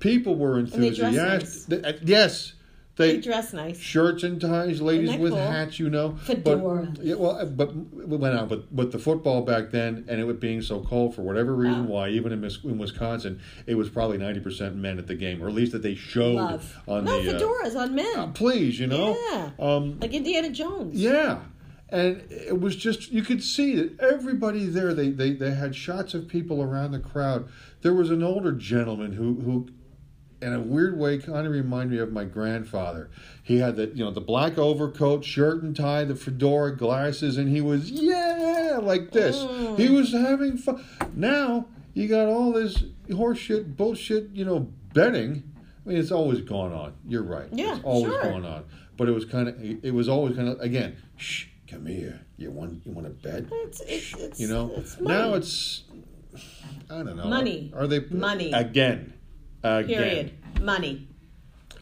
People were enthusiastic. They nice. Yes. They, they dress nice. Shirts and ties, ladies with cool? hats, you know. Fedora. But, yeah, well, but we went out with, with the football back then, and it was being so cold for whatever reason wow. why, even in, in Wisconsin, it was probably ninety percent men at the game, or at least that they showed Love. on no, the... No, fedoras uh, on men. Uh, please, you know. Yeah. Um, like Indiana Jones. Yeah. And it was just, you could see that everybody there, they, they, they had shots of people around the crowd. There was an older gentleman who... who in a weird way, kind of remind me of my grandfather. He had the, you know, the black overcoat, shirt and tie, the fedora, glasses, and he was, yeah, like this. Mm. He was having fun. Now, you got all this horseshit, bullshit, you know, betting. I mean, it's always gone on. You're right. Yeah, It's always sure. gone on. But it was kind of, it was always kind of, again, shh, come here. You want, you want a bet? It's, it's, it's, you know? It's now it's... I don't know. Money. Are they money again? Again. Period. Money.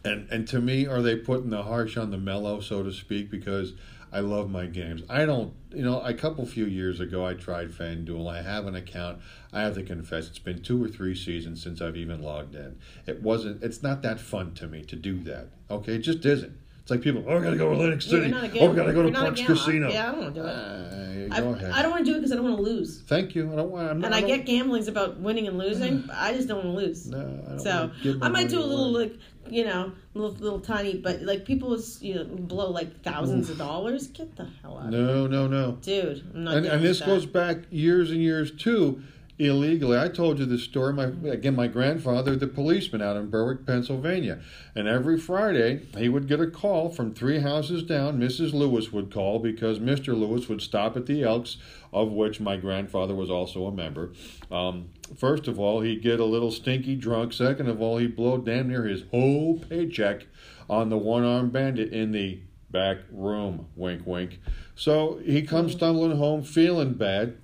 And and to me, are they putting the harsh on the mellow, so to speak? Because I love my games. I don't, you know, a couple few years ago, I tried FanDuel. I have an account. I have to confess, it's been two or three seasons since I've even logged in. It wasn't, it's not that fun to me to do that. Okay, it just isn't. It's like people, oh, I got to go to Atlantic City. Yeah, oh, I got to go to Punch Casino. Yeah, I don't want to do it. Uh, go ahead. I don't want to do it because I don't want to lose. Thank you. I don't want. I'm not, and I, I get gamblings about winning and losing. I just don't want to lose. No, I don't so I might do a little, away. like, you know, little, little tiny, but like people, you know, blow like thousands Oof. of dollars. Get the hell out. No, of No, no, no, dude. I'm not. And, and this that. goes back years and years too. Illegally, I told you this story. My again, my grandfather, the policeman out in Berwick, Pennsylvania, and every Friday he would get a call from three houses down. Missus Lewis would call because Mister Lewis would stop at the Elks, of which my grandfather was also a member. Um, first of all, he'd get a little stinky drunk. Second of all, he'd blow damn near his whole paycheck on the one-armed bandit in the back room. Wink, wink. So he comes stumbling home feeling bad.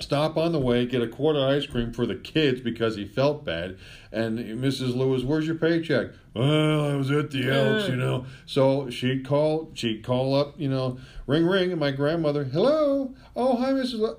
Stop on the way, get a quart of ice cream for the kids because he felt bad. And Missus Lewis, where's your paycheck? Well, I was at the Elks, you know. So she'd call, she'd call up, you know, ring, ring. And my grandmother, hello? Oh, hi, Missus Le-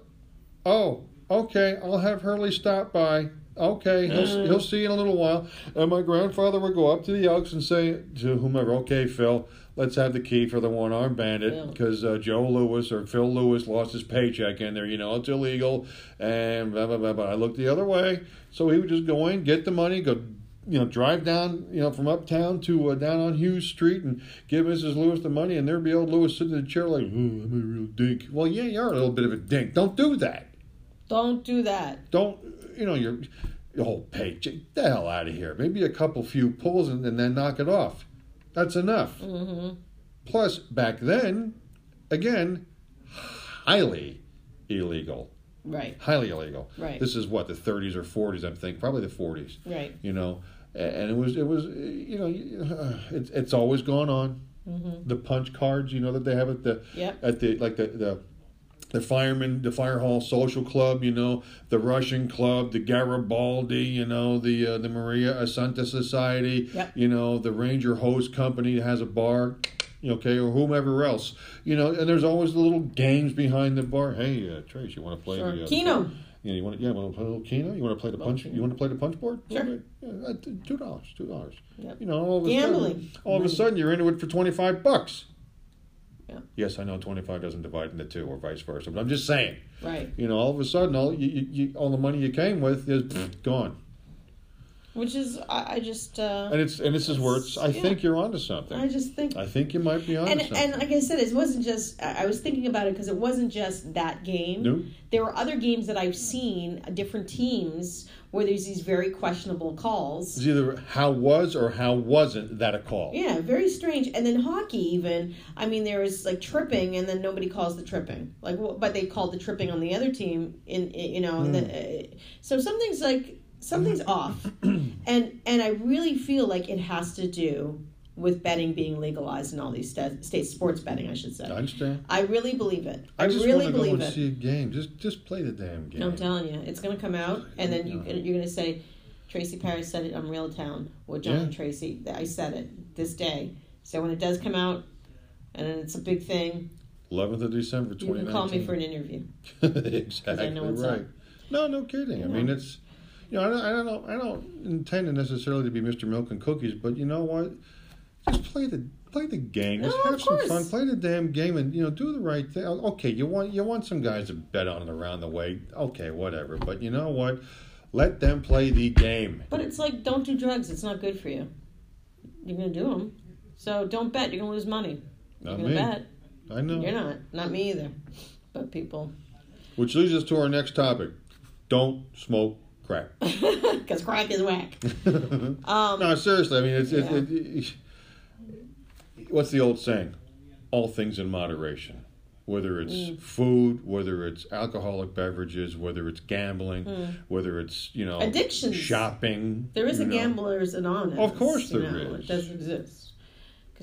oh, okay, I'll have Hurley stop by. Okay, he'll, mm. he'll see you in a little while. And my grandfather would go up to the Elks and say to whomever, okay, Phil, let's have the key for the one-armed bandit because yeah. uh, Joe Lewis or Phil Lewis lost his paycheck in there. You know, it's illegal. And blah, blah, blah, blah. I looked the other way. So he would just go in, get the money, go, you know, drive down, you know, from uptown to uh, down on Hughes Street and give Missus Lewis the money. And there'd be old Lewis sitting in the chair like, oh, I'm a real dink. Well, yeah, you are a little bit of a dink. Don't do that. Don't do that. Don't, you know, your, your whole paycheck. Get the hell out of here. Maybe a couple few pulls and, and then knock it off. That's enough. Mm-hmm. Plus, back then, again, highly illegal. Right. Highly illegal. Right. This is what, the thirties or forties, I'm thinking. Probably the forties. Right. You know, and it was, it was, you know, it's, it's always gone on. Mm-hmm. The punch cards, you know, that they have at the, yep. at the, like the, the, the firemen, the fire hall social club, you know, the Russian club, the Garibaldi, you know, the uh, the Maria Assunta Society, yep. you know, the Ranger Hose Company that has a bar, okay, or whomever else, you know, and there's always the little games behind the bar. Hey, uh, Trace, you want to play sure. the uh, Keno? Yeah, you want to yeah, want to play a little Keno? You want to play the punch? You want to play the punch board? Sure. Yeah, two dollars, two dollars. Yep. You know, all of a Gambling. sudden, all of a sudden, you're into it for twenty-five bucks. Yeah. Yes, I know twenty-five doesn't divide into two or vice versa, but I'm just saying. Right. You know, all of a sudden, all you, you, you all the money you came with is pff, gone. Which is, I, I just. Uh, and it's and this is where it's. I yeah. think you're onto something. I just think. I think you might be onto and, something. And like I said, it wasn't just. I was thinking about it because it wasn't just that game. No. There were other games that I've seen, different teams, where there's these very questionable calls. It's either how was or how wasn't that a call. Yeah, very strange. And then hockey even, I mean, there was like tripping and then nobody calls the tripping. Like, but they called the tripping on the other team, in you know. Mm. And the, so something's like, something's off. And and I really feel like it has to do with betting being legalized in all these st- states, sports betting, I should say. I understand. I really believe it. I, I just really want to believe go and it. see a game. Just just play the damn game. I'm telling you, it's going to come out, and then you, you're going to say, Tracy Paris said it on Real Town with John yeah. and Tracy. I said it this day. So when it does come out, and it's a big thing. eleventh of December, twenty nineteen. You can call me for an interview. Exactly I know it's right. Up. No, no kidding. No. I mean, it's you know, I don't, I don't know, I don't intend to necessarily to be Mister Milk and Cookies, but you know what? Just play the play the game. Just oh, have some course. fun. Play the damn game, and you know, do the right thing. Okay, you want you want some guys to bet on it around the way. Okay, whatever. But you know what? Let them play the game. But it's like, don't do drugs. It's not good for you. You're gonna do them, so don't bet. You're gonna lose money. Not You're me. Gonna bet. I know. You're not. Not me either. But people. Which leads us to our next topic. Don't smoke crack. Because crack is whack. um, no, seriously. I mean, it's. Yeah. it's it, it, What's the old saying? All things in moderation. Whether it's mm. food, whether it's alcoholic beverages, whether it's gambling, mm. whether it's, you know, addictions, shopping. There is a know. Gamblers anonymous. Of course there you know, is. It doesn't exist.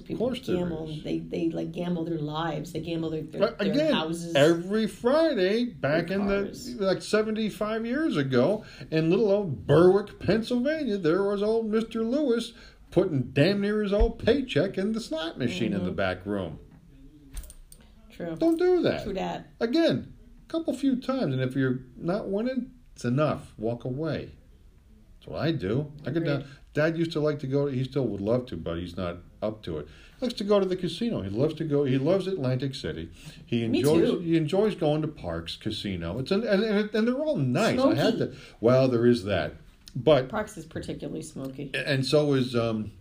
because people gamble. They they like gamble their lives. They gamble their their, Again, their houses every Friday. Back in the like seventy five years ago, in little old Berwick, Pennsylvania, there was old Mister Lewis putting damn near his old paycheck in the slot machine mm-hmm. in the back room. True. Don't do that. True that. Again, a couple few times, and if you're not winning, it's enough. Walk away. That's what I do. I go down. Dad used to like to go. He still would love to, but he's not up to it. He likes to go to the casino. He loves to go. He loves Atlantic City. He enjoys. Me too. He enjoys going to Parks Casino. It's an, and and they're all nice. Smoky. I had to. Well, there is that, but Parks is particularly smoky. And so is um,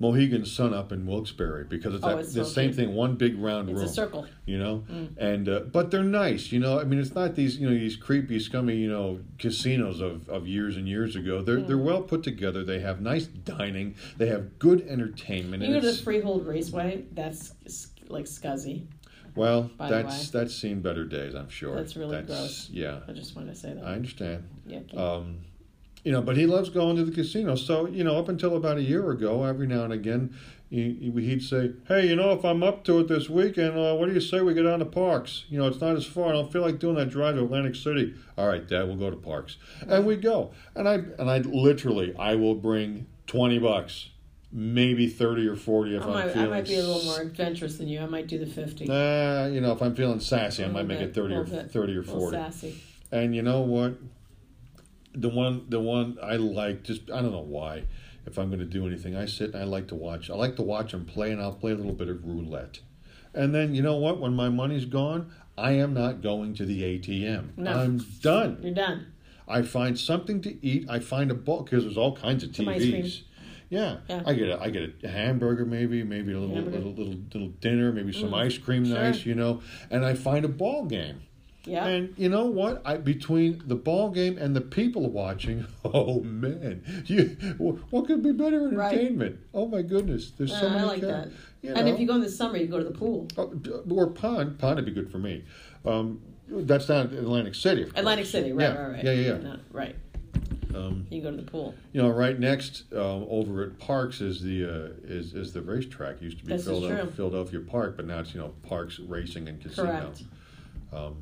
Mohegan Sun up in Wilkes-Barre, because it's, oh, that, it's the same thing. One big round it's room. It's a circle. You know, mm. and uh, but they're nice. You know, I mean, it's not these you know these creepy, scummy you know casinos of, of years and years ago. They're mm. they're well put together. They have nice dining. They have good entertainment. You and know the Freehold Raceway. That's like scuzzy. Well, that's that's seen better days, I'm sure. That's really that's, gross. Yeah, I just want to say that. I understand. Yeah. Um, You know, but he loves going to the casino. So, you know, up until about a year ago, every now and again, he, he'd say, hey, you know, if I'm up to it this weekend, uh, what do you say we go down to Parks? You know, it's not as far. I don't feel like doing that drive to Atlantic City. All right, Dad, we'll go to Parks. And we go. And I and I literally, I will bring twenty bucks, maybe thirty or forty if I I'm might, feeling... I might be a little more adventurous than you. I might do the fifty. Nah, you know, if I'm feeling sassy, I might make it thirty or forty. Sassy. And you know what? The one, the one I like, just I don't know why. If I'm going to do anything, I sit and I like to watch. I like to watch them play, and I'll play a little bit of roulette. And then you know what? When my money's gone, I am not going to the A T M. No. I'm done. You're done. I find something to eat. I find a book because there's all kinds of T Vs. Yeah. yeah, I get a I get a hamburger, maybe maybe a little little, little little dinner, maybe some mm. ice cream, sure. nice, you know. And I find a ball game. Yeah. And you know what? I between the ball game and the people watching, oh man, you what could be better entertainment? Right. Oh my goodness, there's uh, so many. I like that. You know. And if you go in the summer, you go to the pool or pond. Pond would be good for me. Um, that's not Atlantic City. Of course. Atlantic City, right, yeah. right, right, yeah, yeah, yeah. Not, right. Um, you can go to the pool. You know, right next um, over at Parks is the uh, is is the racetrack. It used to be this Philadelphia, Philadelphia Park, but now it's you know Parks Racing and Casino. Correct. Um,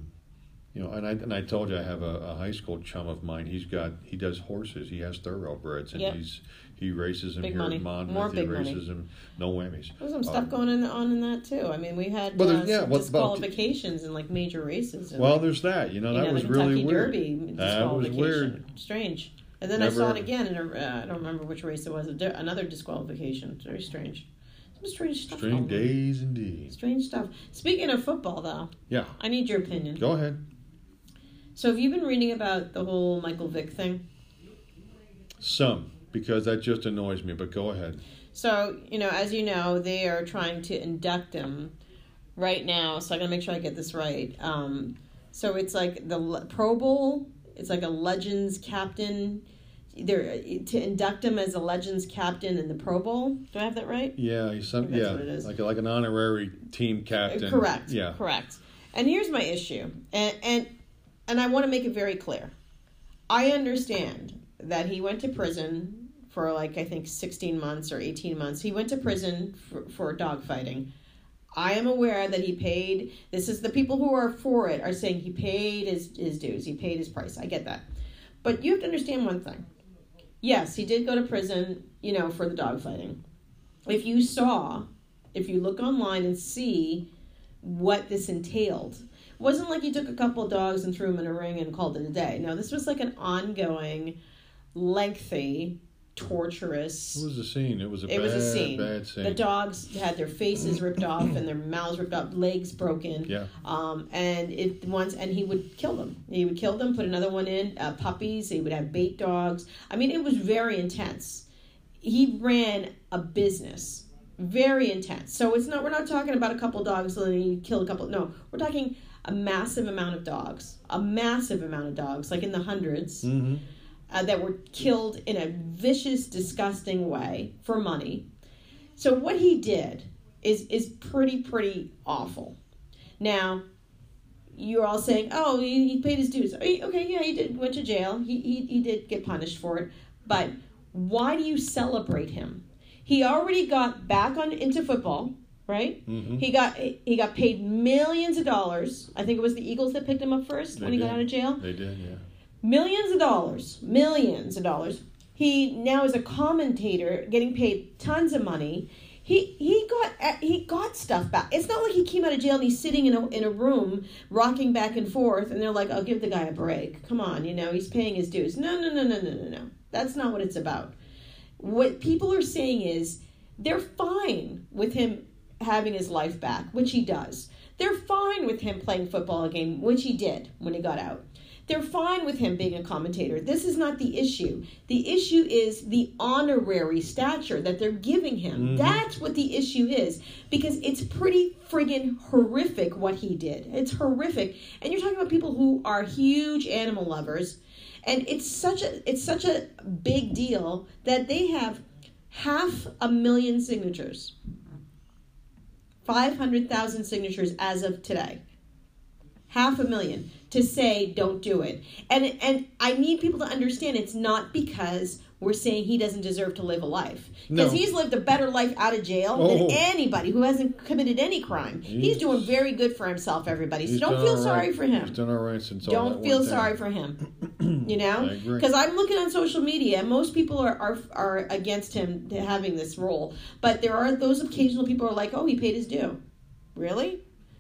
You know, and I and I told you I have a, a high school chum of mine. He's got he does horses. He has thoroughbreds, and yep. he's he races them big here money. At Monmouth. More he big races them. No whammies. There's some stuff um, going in, on in that too. I mean, we had well, uh, yeah, some well, disqualifications well, in like major races. And, well, there's that. You know, that you know, was really weird. Derby that was weird. Strange. And then Never. I saw it again, and uh, I don't remember which race it was. Another disqualification. Very strange. Strange stuff. Strange days there. Indeed. Strange stuff. Speaking of football, though. Yeah. I need your opinion. Go ahead. So have you been reading about the whole Michael Vick thing? Some, because that just annoys me, but go ahead. So, you know, as you know, they are trying to induct him right now, so I got to make sure I get this right. Um, so it's like the Le- Pro Bowl, it's like a Legends captain, They're, to induct him as a Legends captain in the Pro Bowl. Do I have that right? Yeah, some, that's yeah, what it is. Like, like an honorary team captain. Correct, yeah. correct. And here's my issue, and and... And I want to make it very clear. I understand that he went to prison for like, I think sixteen months or eighteen months. He went to prison for, for dogfighting. I am aware that he paid, this is the people who are for it are saying he paid his, his dues. He paid his price. I get that. But you have to understand one thing. Yes, he did go to prison, you know, for the dogfighting. If you saw, if you look online and see what this entailed, it wasn't like he took a couple dogs and threw them in a ring and called it a day. No, this was like an ongoing, lengthy, torturous... It was a scene. It was a, it bad, was a scene. bad scene. The dogs had their faces ripped off and their mouths ripped off, legs broken. Yeah. Um, and it once, and he would kill them. He would kill them, put another one in, uh, puppies. He would have bait dogs. I mean, it was very intense. He ran a business. Very intense. So it's not. We're not talking about a couple dogs and he killed a couple. No, we're talking... a massive amount of dogs, a massive amount of dogs, like in the hundreds, mm-hmm. uh, that were killed in a vicious, disgusting way for money. So what he did is is pretty, pretty awful. Now, you're all saying, oh, he, he paid his dues. Okay, yeah, he did went to jail. He, he, he did get punished for it. But why do you celebrate him? He already got back on into football, right? Mm-hmm. He got he got paid millions of dollars. I think it was the Eagles that picked him up first they when he did. got out of jail. They did, yeah. Millions of dollars. Millions of dollars. He now is a commentator, getting paid tons of money. He he got he got stuff back. It's not like he came out of jail and he's sitting in a in a room rocking back and forth, and they're like, "Oh, give the guy a break. Come on, you know he's paying his dues." No, no, no, no, no, no, no. That's not what it's about. What people are saying is they're fine with him having his life back, which he does. They're fine with him playing football again, which he did when he got out. They're fine with him being a commentator. This is not the issue. The issue is the honorary stature that they're giving him. Mm-hmm. That's what the issue is, because it's pretty friggin' horrific what he did. It's horrific. And you're talking about people who are huge animal lovers, and it's such a it's such a big deal that they have half a million signatures. five hundred thousand signatures as of today. Half a million to say don't do it. And and I need people to understand it's not because we're saying he doesn't deserve to live a life. Because no. He's lived a better life out of jail oh. than anybody who hasn't committed any crime. He's, he's doing very good for himself, everybody. So don't feel sorry right. for him. He's done all right since all Don't feel sorry for him. You know? Because I'm looking on social media, and most people are, are, are against him having this role. But there are those occasional people who are like, oh, he paid his due. Really?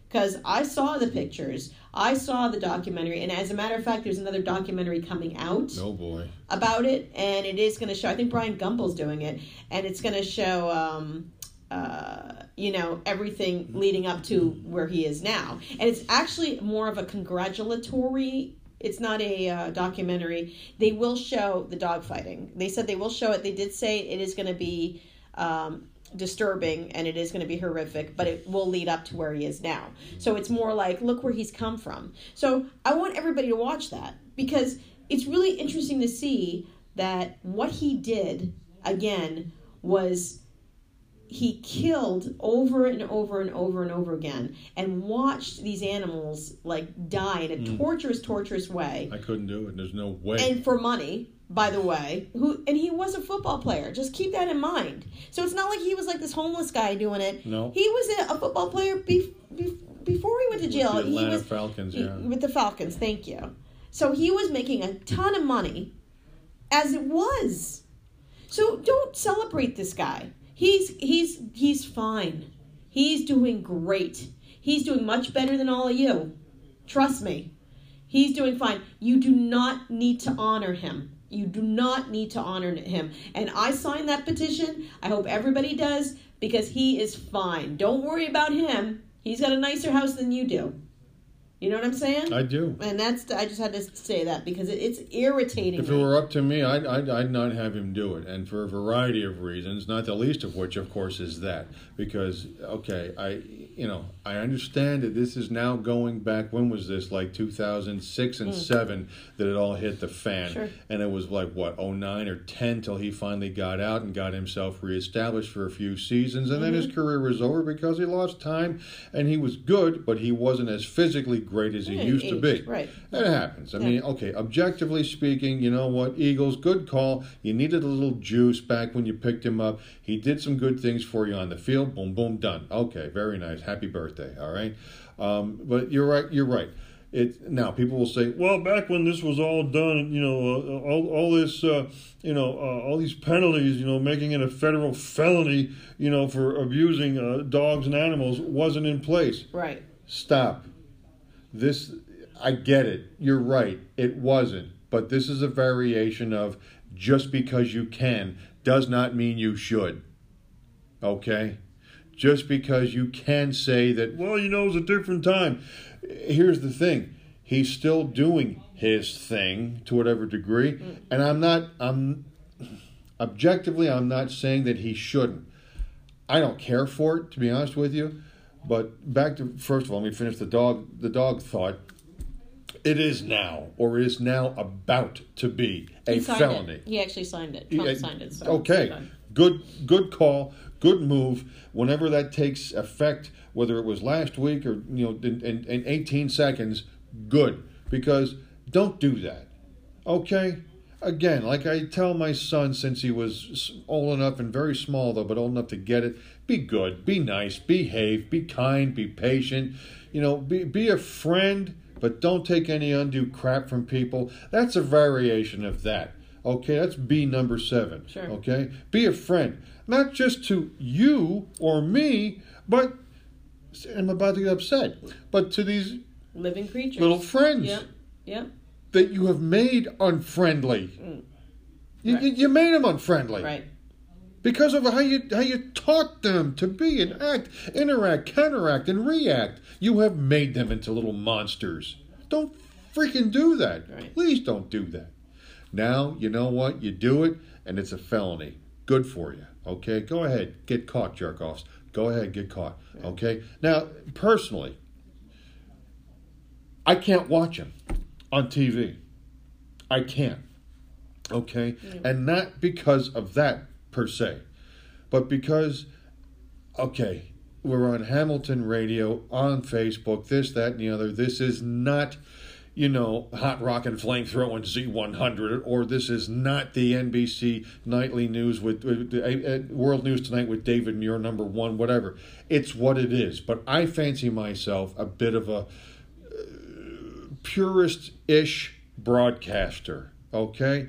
Because I saw the pictures, I saw the documentary, and as a matter of fact, there's another documentary coming out. Oh boy! About it, and it is going to show. I think Brian Gumbel's doing it, and it's going to show, um, uh, you know, everything leading up to where he is now. And it's actually more of a congratulatory. It's not a uh, documentary. They will show the dogfighting. They said they will show it. They did say it is going to be. Um, disturbing, and it is going to be horrific, but it will lead up to where he is now. So it's more like, look where he's come from. So I want everybody to watch that, because it's really interesting to see that what he did, again, was he killed over and over and over and over again, and watched these animals like die in a mm. torturous, torturous way. I couldn't do it. There's no way. And for money. By the way, who and he was a football player. Just keep that in mind. So it's not like he was like this homeless guy doing it. No, he was a football player bef- bef- before he went to jail. With the Atlanta he was, Falcons, yeah. He, with the Falcons, thank you. So he was making a ton of money, as it was. So don't celebrate this guy. He's he's he's fine. He's doing great. He's doing much better than all of you. Trust me, he's doing fine. You do not need to honor him. You do not need to honor him. And I signed that petition. I hope everybody does, because he is fine. Don't worry about him. He's got a nicer house than you do. You know what I'm saying? I do. And that's I just had to say that, because it's irritating. If it were up to me, I'd, I'd, I'd not have him do it. And for a variety of reasons, not the least of which, of course, is that. Because, okay, I you know, I understand that this is now going back, when was this? Like two thousand six and mm. seven that it all hit the fan. Sure. And it was like, what, oh nine or ten till he finally got out and got himself reestablished for a few seasons. And mm-hmm. then his career was over because he lost time. And he was good, but he wasn't as physically good. Great as he yeah, used age, to be. Right. It happens. I yeah. mean, okay, objectively speaking, you know what? Eagles, good call. You needed a little juice back when you picked him up. He did some good things for you on the field. Boom, boom, done. Okay, very nice. Happy birthday. All right. Um, but you're right. You're right. It, now, people will say, well, back when this was all done, you know, uh, all all this, uh, you know, uh, all these penalties, you know, making it a federal felony, you know, for abusing uh, dogs and animals wasn't in place. Right. Stop. This, I get it. You're right. It wasn't. But this is a variation of just because you can does not mean you should. Okay? Just because you can say that, well, you know, it's a different time. Here's the thing. He's still doing his thing to whatever degree. And I'm not, I'm, objectively, I'm not saying that he shouldn't. I don't care for it, to be honest with you. But back to, first of all, let me finish the dog the dog thought. It is now, or is now about to be, a he felony. It. He actually signed it. Trump he, signed it. So okay. Good good call. Good move. Whenever that takes effect, whether it was last week or, you know, in, in, in eighteen seconds, good. Because don't do that. Okay? Again, like I tell my son since he was old enough and very small, though, but old enough to get it, be good, be nice, behave, be kind, be patient. You know, be, be a friend, but don't take any undue crap from people. That's a variation of that. Okay, that's B number seven. Sure. Okay? Be a friend. Not just to you or me, but, I'm about to get upset, but to these living creatures. Little friends. Yeah, yeah. That you have made unfriendly. Mm. You, right. you, you made them unfriendly. Right. Because of how you how you taught them to be and act, interact, counteract, and react. You have made them into little monsters. Don't freaking do that. Right. Please don't do that. Now, you know what? You do it, and it's a felony. Good for you. Okay? Go ahead. Get caught, jerk-offs. Go ahead. Get caught. Right. Okay? Now, personally, I can't watch them. On T V. I can't. Okay? Mm-hmm. And not because of that per se. But because, okay, we're on Hamilton Radio, on Facebook, this, that, and the other. This is not, you know, Hot Rock and Flamethrowing Z one hundred, or this is not the N B C Nightly News with, with uh, uh, World News Tonight with David Muir, number one, whatever. It's what it is. But I fancy myself a bit of a purist-ish broadcaster, okay?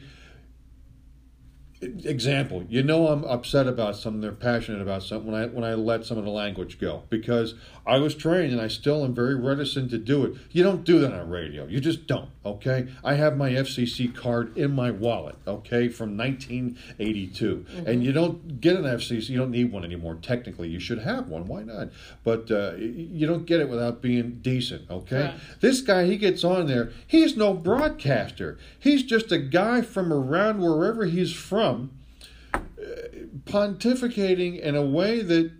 Example, you know I'm upset about something, they're passionate about something, when I when I let some of the language go, because I was trained, and I still am very reticent to do it. You don't do that on radio. You just don't, okay? I have my F C C card in my wallet, okay, from nineteen eighty-two. Mm-hmm. And you don't get an F C C, you don't need one anymore, technically. You should have one, why not? But uh, you don't get it without being decent, okay? Yeah. This guy, he gets on there, he's no broadcaster. He's just a guy from around wherever he's from, pontificating in a way that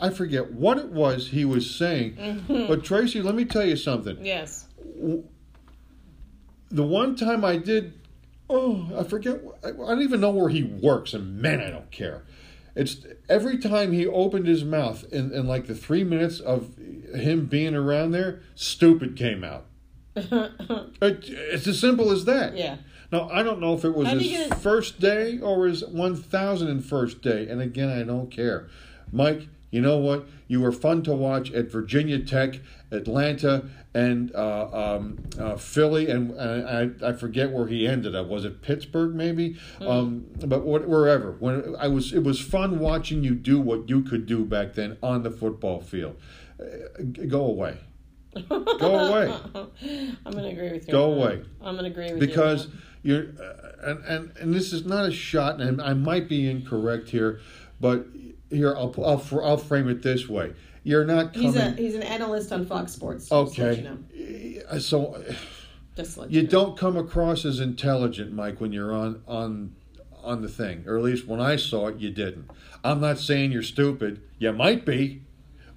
I forget what it was he was saying. Mm-hmm. But Tracy, let me tell you something. Yes. The one time I did, oh, I forget. I don't even know where he works, and man, I don't care. It's every time he opened his mouth in, in like the three minutes of him being around there, stupid came out. it, it's as simple as that. Yeah. Now, I don't know if it was his it? first day or his one thousandth day. And again, I don't care. Mike, you know what? You were fun to watch at Virginia Tech, Atlanta, and uh, um, uh, Philly. And uh, I, I forget where he ended up. Was it Pittsburgh, maybe? Mm-hmm. Um, but what, wherever. When I was, it was fun watching you do what you could do back then on the football field. Uh, go away. Go away. I'm going to agree with you. Go away. I'm going to agree with because you. Because... You're, uh, and, and and this is not a shot, and I might be incorrect here, but here I'll I'll, I'll frame it this way: you're not coming. He's a he's an analyst on Fox Sports. Okay, you know. so just you, you know. Don't come across as intelligent, Mike, when you're on on on the thing, or at least when I saw it, you didn't. I'm not saying you're stupid. You might be,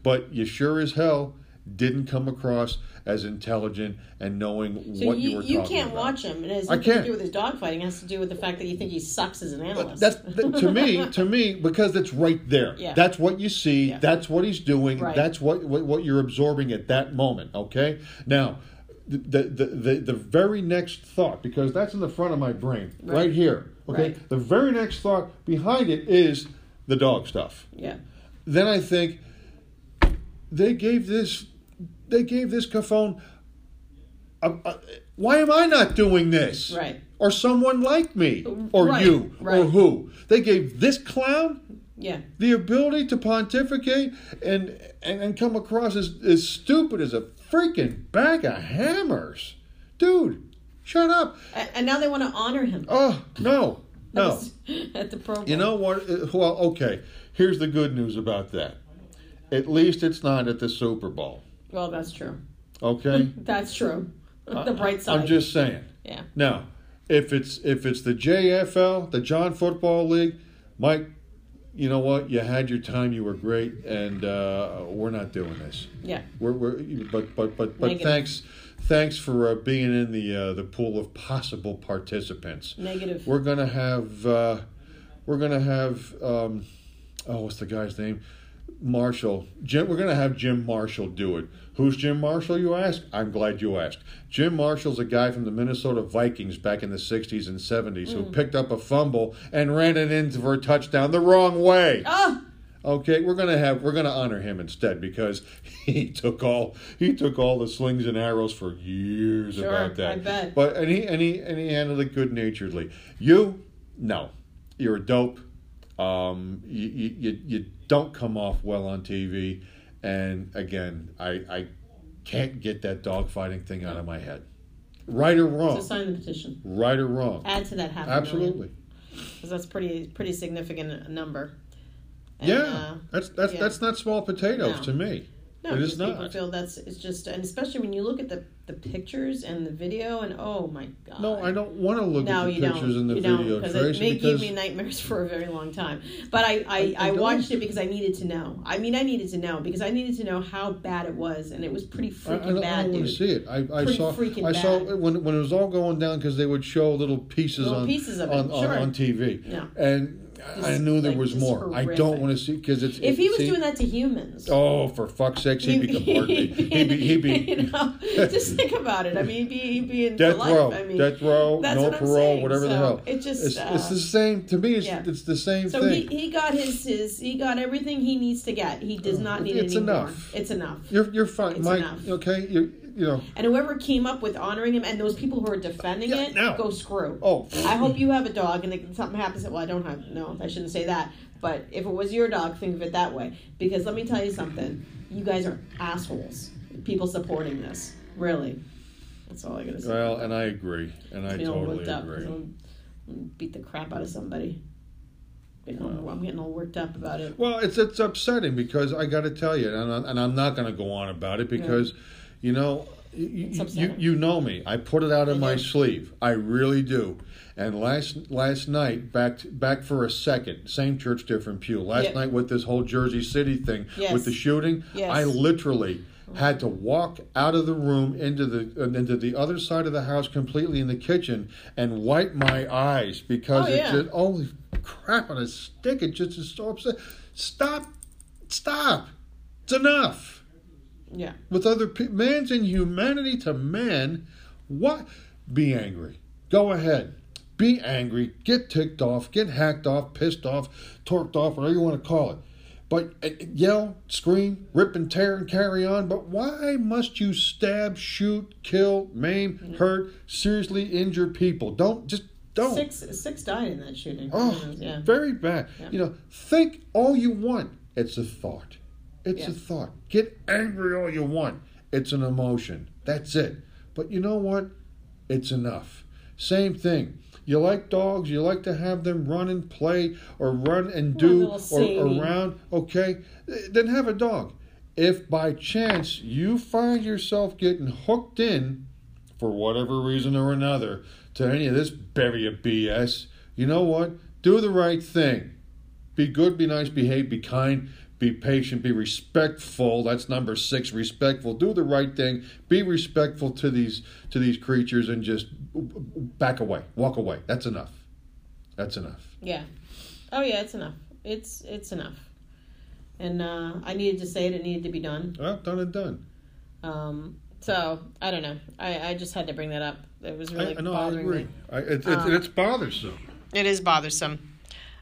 but you sure as hell didn't come across as intelligent and knowing so what you, you were talking about. So you can't watch him. It has nothing to do with his dogfighting. It has to do with the fact that you think he sucks as an analyst. That's, that, to me, to me, because it's right there. Yeah. That's what you see. Yeah. That's what he's doing. Right. That's what, what what you're absorbing at that moment. Okay. Now, the the the, the very next thought, because that's in the front of my brain, right, right here. Okay. Right. The very next thought behind it is the dog stuff. Yeah. Then I think they gave this. They gave this Cafone, a, a, why am I not doing this? Right. Or someone like me, or right, you, right. or who. They gave this clown yeah. the ability to pontificate and, and, and come across as, as stupid as a freaking bag of hammers. Dude, shut up. And now they want to honor him. Oh, no, no. At the Pro Bowl. You know what? Well, okay, here's the good news about that. At least it's not at the Super Bowl. Well, that's true. Okay. That's true. The bright side. I'm just saying. Yeah. Now, if it's if it's the J F L, the John Football League, Mike, you know what? You had your time. You were great, and uh, we're not doing this. Yeah. We're we're but but but but Negative. thanks thanks for uh, being in the uh, the pool of possible participants. Negative. We're gonna have uh, we're gonna have um, oh, what's the guy's name? Marshall. Jim, we're going to have Jim Marshall do it. Who's Jim Marshall, you ask? I'm glad you asked. Jim Marshall's a guy from the Minnesota Vikings back in the sixties and seventies mm. who picked up a fumble and ran it in for a touchdown the wrong way. Oh. Okay, we're gonna have we're gonna honor him instead because he took all he took all the slings and arrows for years sure, about that. I bet. But and he and he and he handled it good naturedly. You, no, you're a dope. Um, you you you don't come off well on T V. And again, I I can't get that dogfighting thing out of my head. Right or wrong. So sign the petition. Right or wrong. Add to that half a million. Absolutely. Because that's pretty pretty significant number. And, yeah, uh, that's that's yeah. that's not small potatoes no. to me. No, it is not. People feel that's it's just, and especially when you look at the, the pictures and the video, and oh my god. No, I don't want to look no, at the pictures don't. and the you video, Tracy, it may because give me nightmares for a very long time. But I, I, I, I watched it because I needed to know. I mean, I needed to know because I needed to know how bad it was, and it was pretty freaking I, I don't, bad. I don't want to see it. I, I saw. I bad. saw it when when it was all going down because they would show little pieces little on pieces of on, it. Sure. on on T V. Yeah. And. This I knew there like, was more. Horrific. I don't want to see because it's. If he was see, doing that to humans. Oh, for fuck's sake, he'd be completely. He'd be. He'd be. You know, just think about it. I mean, he'd be, he'd be in death row. I mean, death row. No what parole. Saying. Whatever so the hell. It just. It's, uh, it's the same to me. It's, yeah. it's the same so thing. So he, he got his, his he got everything he needs to get. He does not need it's any enough. more. It's enough. You're you're fine, Mike. Okay. You're, You know. And whoever came up with honoring him and those people who are defending yeah, it, no. go screw. Oh, I hope you have a dog and it, something happens. Well, I don't have. No, I shouldn't say that. But if it was your dog, think of it that way. Because let me tell you something. You guys are assholes. People supporting this, really. That's all I gotta say. Well, and I agree, and I totally agree. I'm, I'm beat the crap out of somebody. You know, wow. I'm getting all worked up about it. Well, it's it's upsetting because I got to tell you, and I'm, and I'm not going to go on about it because. Yeah. You know, you, you you know me. I put it out of my sleeve. I really do. And last last night, back back for a second, same church, different pew. Last yep. night with this whole Jersey City thing, yes. with the shooting, yes. I literally had to walk out of the room into the into the other side of the house completely in the kitchen and wipe my eyes because oh, it's yeah. holy crap on a stick. It just is so upset. Stop. Stop. It's enough. Yeah. With other people, man's inhumanity to man. What? Be angry. Go ahead. Be angry. Get ticked off. Get hacked off. Pissed off. Torqued off. Whatever you want to call it. But uh, yell, scream, rip and tear and carry on. But why must you stab, shoot, kill, maim, mm-hmm. hurt, seriously injure people? Don't just don't. Six six died in that shooting. Oh, yeah. Very bad. Yeah. You know, think all you want. It's a thought. It's yeah. a thought. Get angry all you want. It's an emotion. That's it. But you know what? It's enough. Same thing. You like dogs. You like to have them run and play or run and do or, or around. Okay? Then have a dog. If by chance you find yourself getting hooked in, for whatever reason or another, to any of this bevy of B S, you know what? Do the right thing. Be good, be nice, behave, be kind. Be patient, be respectful. That's number six, respectful. Do the right thing. Be respectful to these to these creatures and just back away. Walk away. That's enough. That's enough. Yeah. Oh, yeah, it's enough. It's it's enough. And uh, I needed to say it. It needed to be done. Well, done and done. Um, so, I don't know. I, I just had to bring that up. It was really I, no, bothering I agree. me. I, it, it, um, it's bothersome. It is bothersome.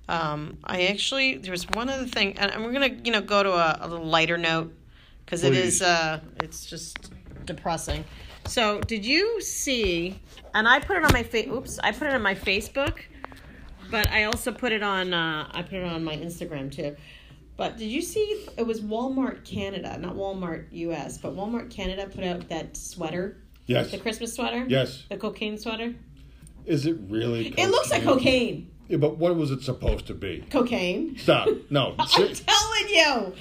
Um, I actually, there was one other thing, and we're going to, you know, go to a, a little lighter note, because it is, uh, it's just depressing. So, did you see, and I put it on my, fa- oops, I put it on my Facebook, but I also put it on, uh, I put it on my Instagram, too, but did you see, it was Walmart Canada, not Walmart U S, but Walmart Canada put out that sweater. Yes. The Christmas sweater. Yes. The cocaine sweater. Is it really cocaine? It looks like cocaine. Yeah, but what was it supposed to be? Cocaine. Stop. No. I'm telling you,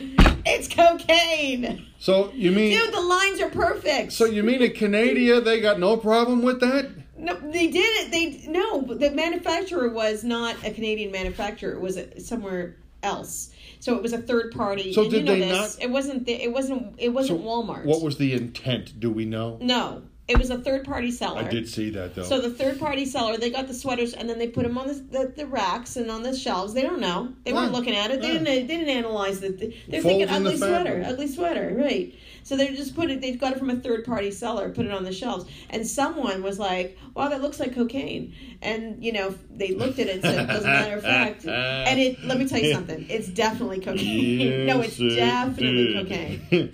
it's cocaine. So you mean... Dude, the lines are perfect. So you mean in Canada, they got no problem with that? No, they did it. They No, the manufacturer was not a Canadian manufacturer. It was somewhere else. So it was a third party. So and did you know they this, not... It wasn't, the, it wasn't, it wasn't so Walmart. What was the intent? Do we know? No. It was a third-party seller. I did see that, though. So the third-party seller, they got the sweaters, and then they put them on the the, the racks and on the shelves. They don't know. They weren't ah, looking at it. They ah. didn't. They didn't analyze it. They're Fold thinking ugly sweater, ugly sweater, right? So they just put it. They got it from a third-party seller, put it on the shelves, and someone was like, "Wow, that looks like cocaine." And you know, they looked at it and said, "As a matter of fact," and it. Let me tell you something. It's definitely cocaine. Yes, no, it's it definitely did. cocaine.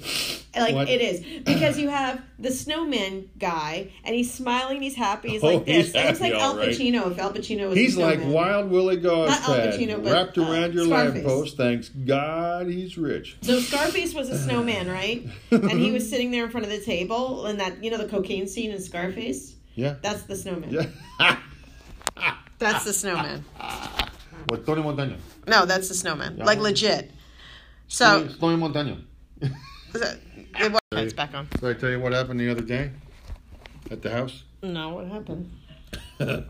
Like what? It is, because you have the snowman guy and he's smiling, he's happy, he's oh, like this. He's it looks like Al Pacino right. if Al Pacino was. He's a like Wild Willie Godfrey wrapped uh, around your lamppost. Thanks God he's rich. So Scarface was a snowman, right? And he was sitting there in front of the table, and that you know the cocaine scene in Scarface. Yeah, that's the snowman. Yeah. That's the snowman. What Tony Montana? No, that's the snowman. Yeah. Like legit. So Tony, Tony Montana. It was, it's back on. Did I tell you what happened the other day at the house? No, what happened?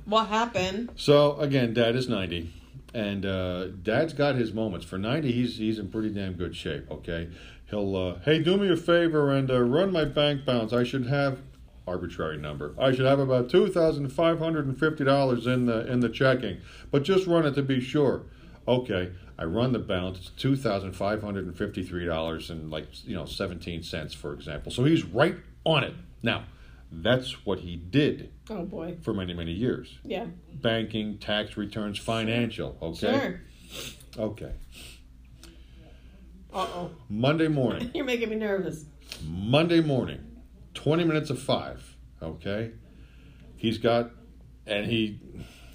What happened? So, again, Dad is ninety. And uh, Dad's got his moments. For ninety, he's he's in pretty damn good shape, okay? He'll, uh, hey, do me a favor and uh, run my bank balance. I should have, arbitrary number, I should have about two thousand five hundred fifty dollars in the, in the checking. But just run it to be sure. Okay. I run the balance. It's two thousand five hundred and fifty-three dollars and like you know seventeen cents, for example. So he's right on it. Now, that's what he did. Oh boy! For many many years. Yeah. Banking, tax returns, financial. Okay. Sure. Okay. Uh oh. Monday morning. You're making me nervous. Monday morning, twenty minutes of five. Okay. He's got, and he.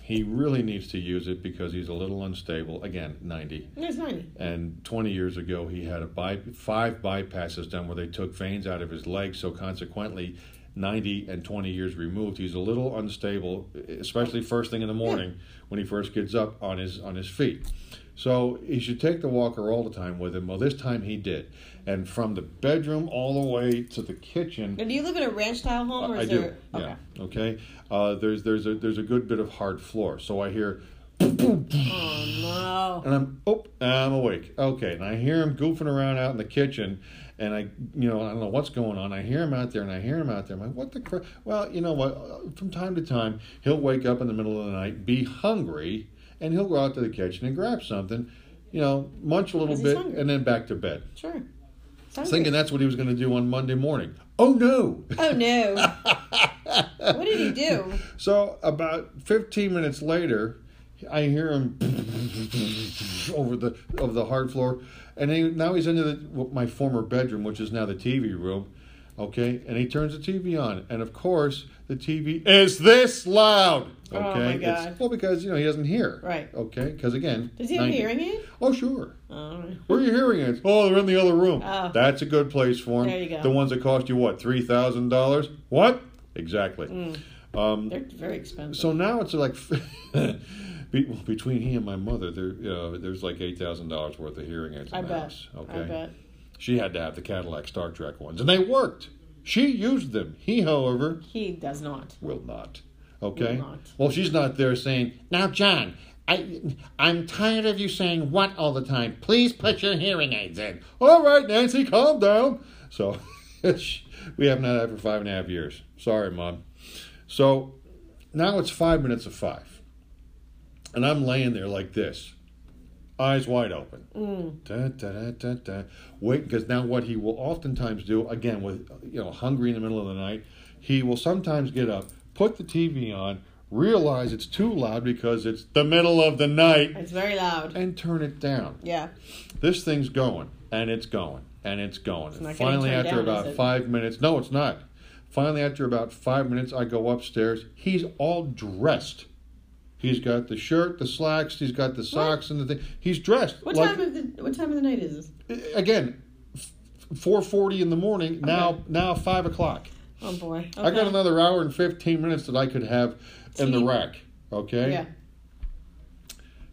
He really needs to use it because he's a little unstable. Again, ninety. He's ninety. And twenty years ago, he had a by, five bypasses done where they took veins out of his legs. So consequently, ninety and twenty years removed, he's a little unstable, especially first thing in the morning when he first gets up on his on his feet. So he should take the walker all the time with him. Well, this time he did. And from the bedroom all the way to the kitchen. Now, do you live in a ranch-style home? Or is I do, there... yeah. Okay. okay. Uh, there's there's a there's a good bit of hard floor. So I hear... Oh, no. And I'm, oh, I'm awake. Okay. And I hear him goofing around out in the kitchen. And I, you know, I don't know what's going on. I hear him out there and I hear him out there. I'm like, what the crap? Well, you know what? From time to time, he'll wake up in the middle of the night, be hungry... And he'll go out to the kitchen and grab something, you know, munch a little bit, hungry. And then back to bed. Sure. Sounds thinking good. That's what he was going to do on Monday morning. Oh, no. Oh, no. What did he do? So about fifteen minutes later, I hear him over the of the hard floor. And he, now he's into the, my former bedroom, which is now the T V room. Okay, and he turns the T V on, and of course the T V is this loud. Okay, oh my God. It's, well, because you know he doesn't hear. Right. Okay, because again, does he have ninety. Hearing aids? Oh sure. Oh. Where are your hearing aids? Oh, they're in the other room. Oh. That's a good place for him. There you go. The ones that cost you what, three thousand dollars? What? Exactly. Mm. Um, they're very expensive. So now it's like between he and my mother, there uh, there's like eight thousand dollars worth of hearing aids. In I the bet. House, okay. I bet. She had to have the Cadillac Star Trek ones. And they worked. She used them. He, however... He does not. Will not. Okay? Will not. Well, she's not there saying, now, John, I, I'm tired of you saying what all the time. Please put your hearing aids in. All right, Nancy, calm down. So, we haven't had that for five and a half years. Sorry, Mom. So, now it's five minutes of five. And I'm laying there like this. Eyes wide open. Mm. Da, da, da, da, da. Wait, because now what he will oftentimes do, again, with, you know, hungry in the middle of the night, he will sometimes get up, put the T V on, realize it's too loud because it's the middle of the night. It's very loud. And turn it down. Yeah. This thing's going, and it's going, and it's going. It's and finally, after down, about five minutes, no, it's not. Finally, after about five minutes, I go upstairs. He's all dressed. He's got the shirt, the slacks, he's got the socks what? and the thing. He's dressed. What, like, time of the, what time of the night is this? Again, four forty in the morning, okay. now now five o'clock. Oh, boy. Okay. I got another hour and fifteen minutes that I could have in the rack, okay? Yeah.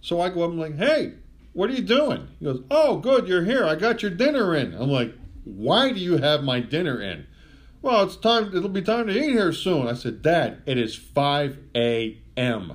So I go up and I'm like, hey, what are you doing? He goes, oh, good, you're here. I got your dinner in. I'm like, why do you have my dinner in? Well, it's time. It'll be time to eat here soon. I said, Dad, it is five a.m.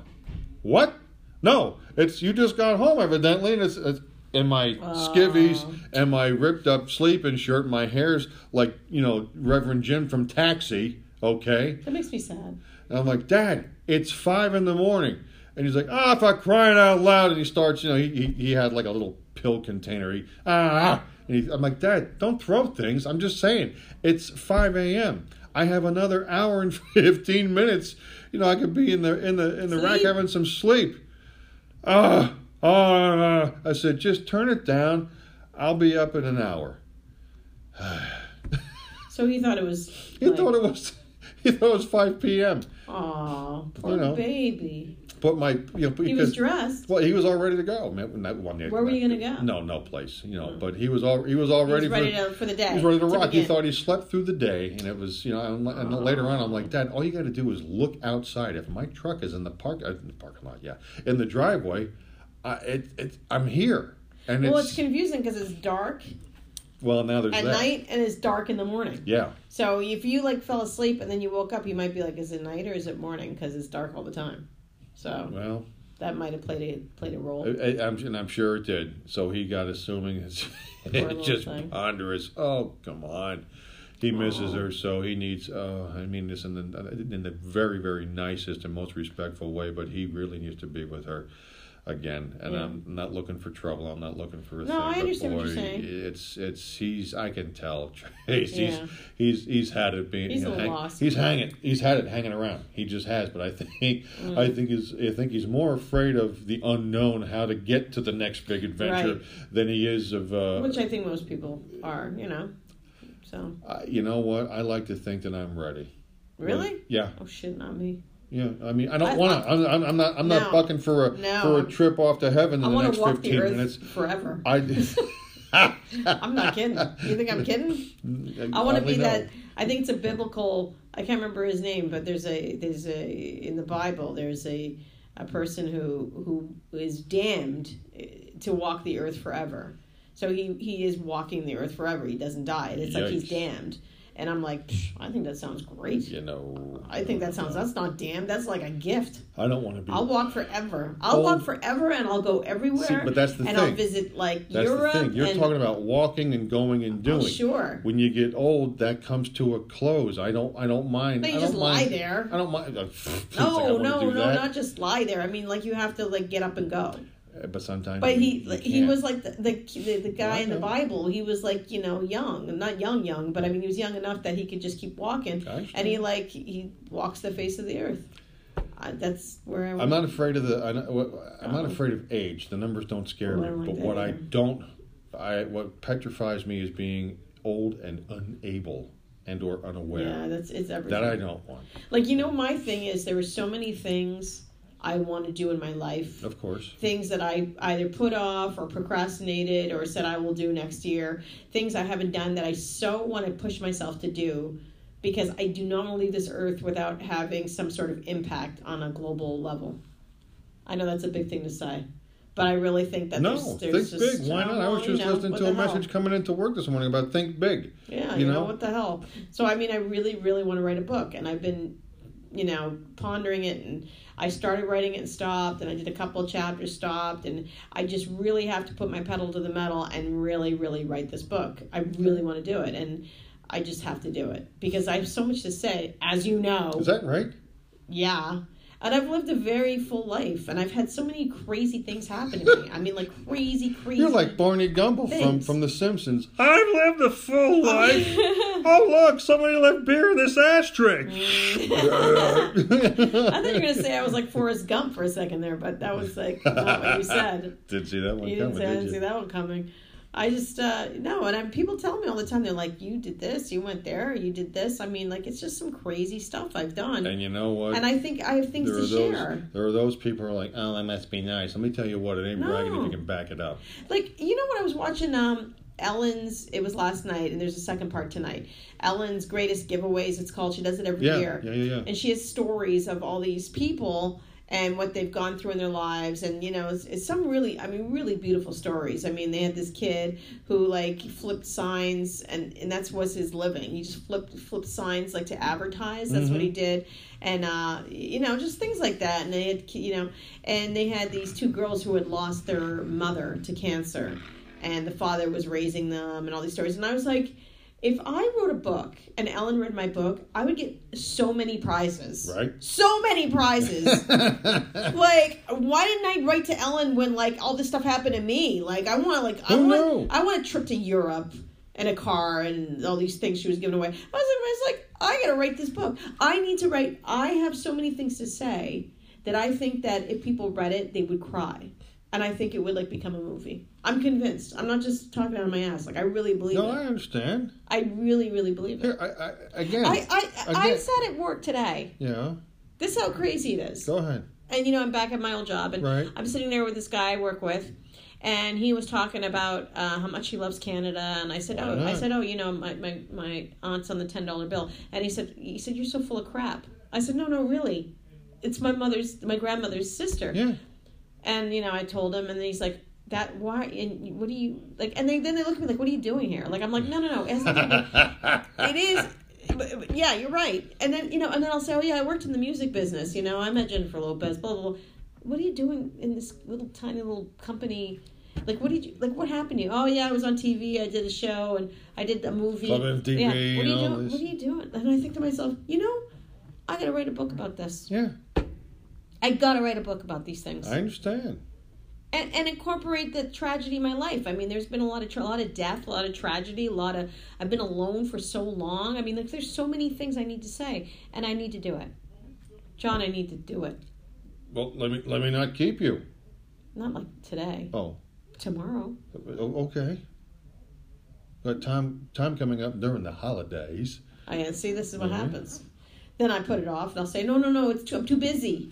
What? No, it's you just got home evidently, and it's, it's in my oh. skivvies and my ripped up sleeping shirt. My hair's like you know Reverend Jim from Taxi. Okay? That makes me sad. And I'm like, Dad, it's five in the morning. And he's like, ah, oh, if I'm crying out loud. And he starts, you know, he he, he had like a little pill container. He, ah. And he, I'm like, Dad, don't throw things. I'm just saying. It's five a.m. I have another hour and fifteen minutes. You know, I could be in the in the in the sleep. rack having some sleep. Ah, uh, ah. Uh, I said, just turn it down. I'll be up in an hour. So he thought it was. He like... thought it was. He thought it was five p.m. Aw, poor you know. baby. But my, you know, because, he was dressed. Well, he was all ready to go. Where were you going to go? No, no place. You know, but he was all he was all ready, he was ready for, to, for the day. He was ready to, to rock. Begin. He thought he slept through the day, and it was, you know. And, and later on, I'm like, Dad, all you got to do is look outside. If my truck is in the park, uh, in the parking lot, yeah, in the driveway, I, it, it, I'm here. And well, it's, it's confusing because it's dark. Well, now there's at that. night, and it's dark in the morning. Yeah. So if you like fell asleep and then you woke up, you might be like, is it night or is it morning? Because it's dark all the time. So well, that might have played a played a role. I, I'm, and I'm sure it did. So he got assuming it's, it's just thing. ponderous. Oh, come on. He misses Aww. her, so he needs, uh, I mean this in the, in the very, very nicest and most respectful way, but he really needs to be with her again. And yeah. I'm not looking for trouble. I'm not looking for a no, thing. No, I understand boy, what you're saying. It's, it's, he's, I can tell, Trace, yeah. he's, he's, he's had it being, he's you know, a hang, lost he's hanging, he's had it hanging around. He just has, but I think, mm. I think he's, I think he's more afraid of the unknown, how to get to the next big adventure right. than he is of, uh. Which I think most people are, you know, so. Uh, you know what? I like to think that I'm ready. Really? But, yeah. Oh shit, not me. Yeah, I mean, I don't want to. I'm, I'm not. I'm no, not bucking for a no. for a trip off to heaven in I the next walk fifteen the earth minutes. Forever. I. I'm not kidding. You think I'm kidding? I want to be no. that. I think it's a biblical. I can't remember his name, but there's a there's a in the Bible there's a a person who who is damned to walk the earth forever. So he he is walking the earth forever. He doesn't die. And it's Yikes. like he's damned. And I'm like, I think that sounds great. You know. I think that sounds, that's not damn, that's like a gift. I don't want to be. I'll walk forever. I'll old. walk forever and I'll go everywhere. See, but that's the and thing. And I'll visit like that's Europe. That's the thing. You're and, talking about walking and going and doing. Oh, sure. When you get old, that comes to a close. I don't I don't mind. But you I don't just mind, lie there. I don't mind. I no, no, do no, that. Not just lie there. I mean, like you have to like get up and go. But sometimes. But he he, he was like the the, the guy in the Bible. He was like, you know, young, not young young, but I mean he was young enough that he could just keep walking, and he like he walks the face of the earth. I, that's where I I'm not afraid of the. I, I'm not afraid of age. The numbers don't scare me. Like but what either. I don't, I what petrifies me is being old and unable and or unaware. Yeah, that's it's everything. That I don't want. Like you know, my thing is there were so many things I want to do in my life. Of course. Things that I either put off or procrastinated or said I will do next year. Things I haven't done that I so want to push myself to do because I do not want to leave this earth without having some sort of impact on a global level. I know that's a big thing to say, but I really think that no, there's, there's think just... big. Why not? I was just know, listening to a hell? message coming into work this morning about think big. Yeah, you know? know, what the hell. So, I mean, I really, really want to write a book, and I've been... you know, pondering it, and I started writing it and stopped, and I did a couple of chapters, stopped, and I just really have to put my pedal to the metal and really, really write this book. I really want to do it, and I just have to do it because I have so much to say, as you know. Is that right? Yeah. And I've lived a very full life, and I've had so many crazy things happen to me. I mean, like crazy, crazy. You're like Barney Gumble from, from The Simpsons. I've lived a full life. Oh, look, somebody left beer in this ashtray. I thought you were going to say I was like Forrest Gump for a second there, but that was like not what you said. Didn't see that one you coming, did you? I didn't see that one coming. I just, uh, no, and I'm, people tell me all the time, they're like, you did this, you went there, you did this. I mean, like, it's just some crazy stuff I've done. And you know what? And I think I have things there to those, share. There are those people who are like, oh, I must be nice. Let me tell you what, it ain't no. bragging if you can back it up. Like, you know what? I was watching um, Ellen's, it was last night, and there's a second part tonight. Ellen's Greatest Giveaways, it's called. She does it every yeah, year. Yeah, yeah, yeah. And she has stories of all these people and what they've gone through in their lives, and you know, it's, it's some really, I mean, really beautiful stories. I mean, they had this kid who like flipped signs, and and that's was his living. He just flipped flipped signs like to advertise. That's mm-hmm. what he did, and uh, you know, just things like that. And they had, you know, and they had these two girls who had lost their mother to cancer, and the father was raising them, and all these stories. And I was like, If I wrote a book and Ellen read my book, I would get so many prizes. Right? So many prizes. Like, why didn't I write to Ellen when, like, all this stuff happened to me? Like, I want, like, I oh, want, no. I want a trip to Europe and a car and all these things she was giving away. I was, I was like, I gotta write this book. I need to write. I have so many things to say that I think that if people read it, they would cry. And I think it would, like, become a movie. I'm convinced. I'm not just talking out of my ass. Like, I really believe no, it. No, I understand. I really, really believe it. Here, I, I, again, I, I, again. I sat at work today. Yeah. This is how crazy it is. Go ahead. And, you know, I'm back at my old job. And right. I'm sitting there with this guy I work with. And he was talking about uh, how much he loves Canada. And I said, Why oh, not? I said, oh, you know, my, my, my aunt's on the ten dollar bill. And he said, he said, you're so full of crap. I said, no, no, really. It's my mother's, my grandmother's sister. Yeah. And, you know, I told him, and then he's like, that, why, and what do you, like, and they, then they look at me like, what are you doing here? Like, I'm like, no, no, no. It, to, it is, but, but, yeah, you're right. And then, you know, and then I'll say, oh, yeah, I worked in the music business, you know, I met Jennifer Lopez, blah, blah, blah. What are you doing in this little, tiny little company? Like, what did you, like, what happened to you? Oh, yeah, I was on T V, I did a show, and I did a movie. Club M T V, yeah. What are you doing? This. What are you doing? And I think to myself, you know, I got to write a book about this. Yeah. I gotta write a book about these things. I understand. And and incorporate the tragedy in my life. I mean, there's been a lot of tra- a lot of death, a lot of tragedy, a lot of I've been alone for so long. I mean, like, there's so many things I need to say, and I need to do it. John, I need to do it. Well, let me let me not keep you. Not like today. Oh. Tomorrow. Okay. But time time coming up during the holidays. I can see this is what mm-hmm. happens. Then I put it off and I'll say, no, no, no, it's too, I'm too busy.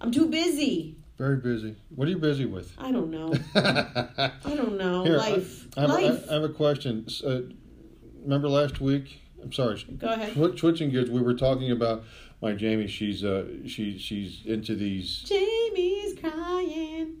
I'm too busy. Very busy. What are you busy with? I don't know. I don't know. Here, Life. I, I have, Life. I, I have a question. Uh, remember last week? I'm sorry. Go ahead. Sw- switching gears, we were talking about my Jamie. She's uh, she she's into these. Jamie's crying.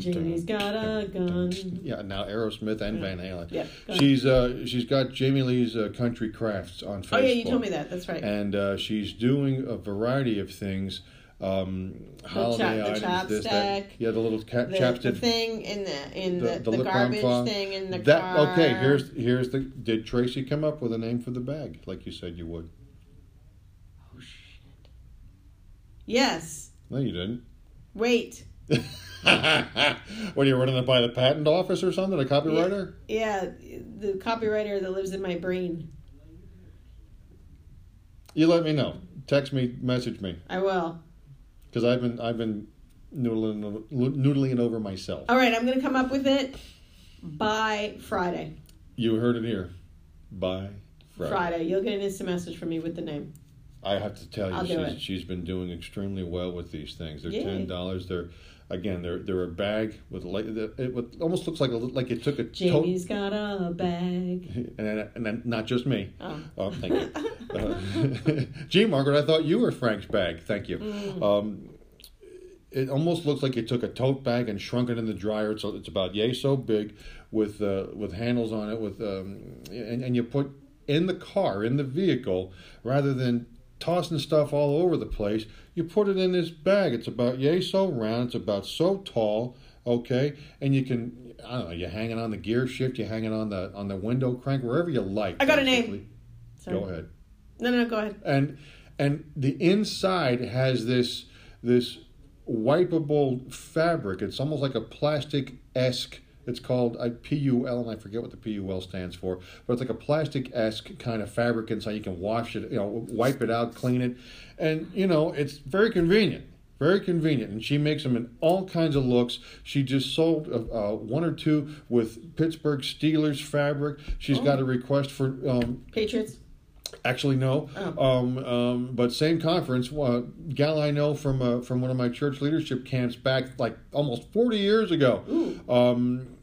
Jamie's got a gun. Yeah, now Aerosmith and Van Halen. Yeah, she's uh, she's got Jamie Lee's uh, Country Crafts on Facebook. Oh yeah, you told me that. That's right. And uh, she's doing a variety of things, um, holiday the chap- items. The this, that. Yeah, the little ca- the, chapstick the thing in the in the, the, the, the garbage fog. thing in the that, car. Okay, here's here's the. Did Tracy come up with a name for the bag like you said you would? Oh shit! Yes. No, you didn't. Wait. What are you running up by the patent office or something? A copywriter? Yeah, yeah, the copywriter that lives in my brain. You let me know. Text me, message me. I will. Because I've been I've been noodling noodling it over myself. All right, I'm going to come up with it by Friday. You heard it here. By Friday. Friday, you'll get an instant message from me with the name. I have to tell you, she's, she's been doing extremely well with these things. They're Yay. ten dollars. They're again, they're they're a bag with like it almost looks like a, like it took a. Jamie's to- got a bag, and and not just me. Oh, oh thank you. uh, Gee, Margaret, I thought you were Frank's bag. Thank you. Mm. Um, it almost looks like you took a tote bag and shrunk it in the dryer. So it's about yay so big, with uh, with handles on it, with um, and and you put in the car in the vehicle rather than tossing stuff all over the place. You put it in this bag. It's about yay so round. It's about so tall. Okay, and you can I don't know. You hang it on the gear shift. You hang it on the on the window crank wherever you like. I got basically. a name. Sorry. Go ahead. No, no, no, go ahead. And and the inside has this this wipeable fabric. It's almost like a plastic-esque. It's called P U L, and I forget what the P U L stands for, but it's like a plastic-esque kind of fabric inside. You can wash it, you know, wipe it out, clean it, and, you know, it's very convenient, very convenient, and she makes them in all kinds of looks. She just sold uh, one or two with Pittsburgh Steelers fabric. She's oh. got a request for... Um, Patriots? Actually, no, oh. um, um, but same conference, uh, gal I know from uh, from one of my church leadership camps back like almost forty years ago. Um,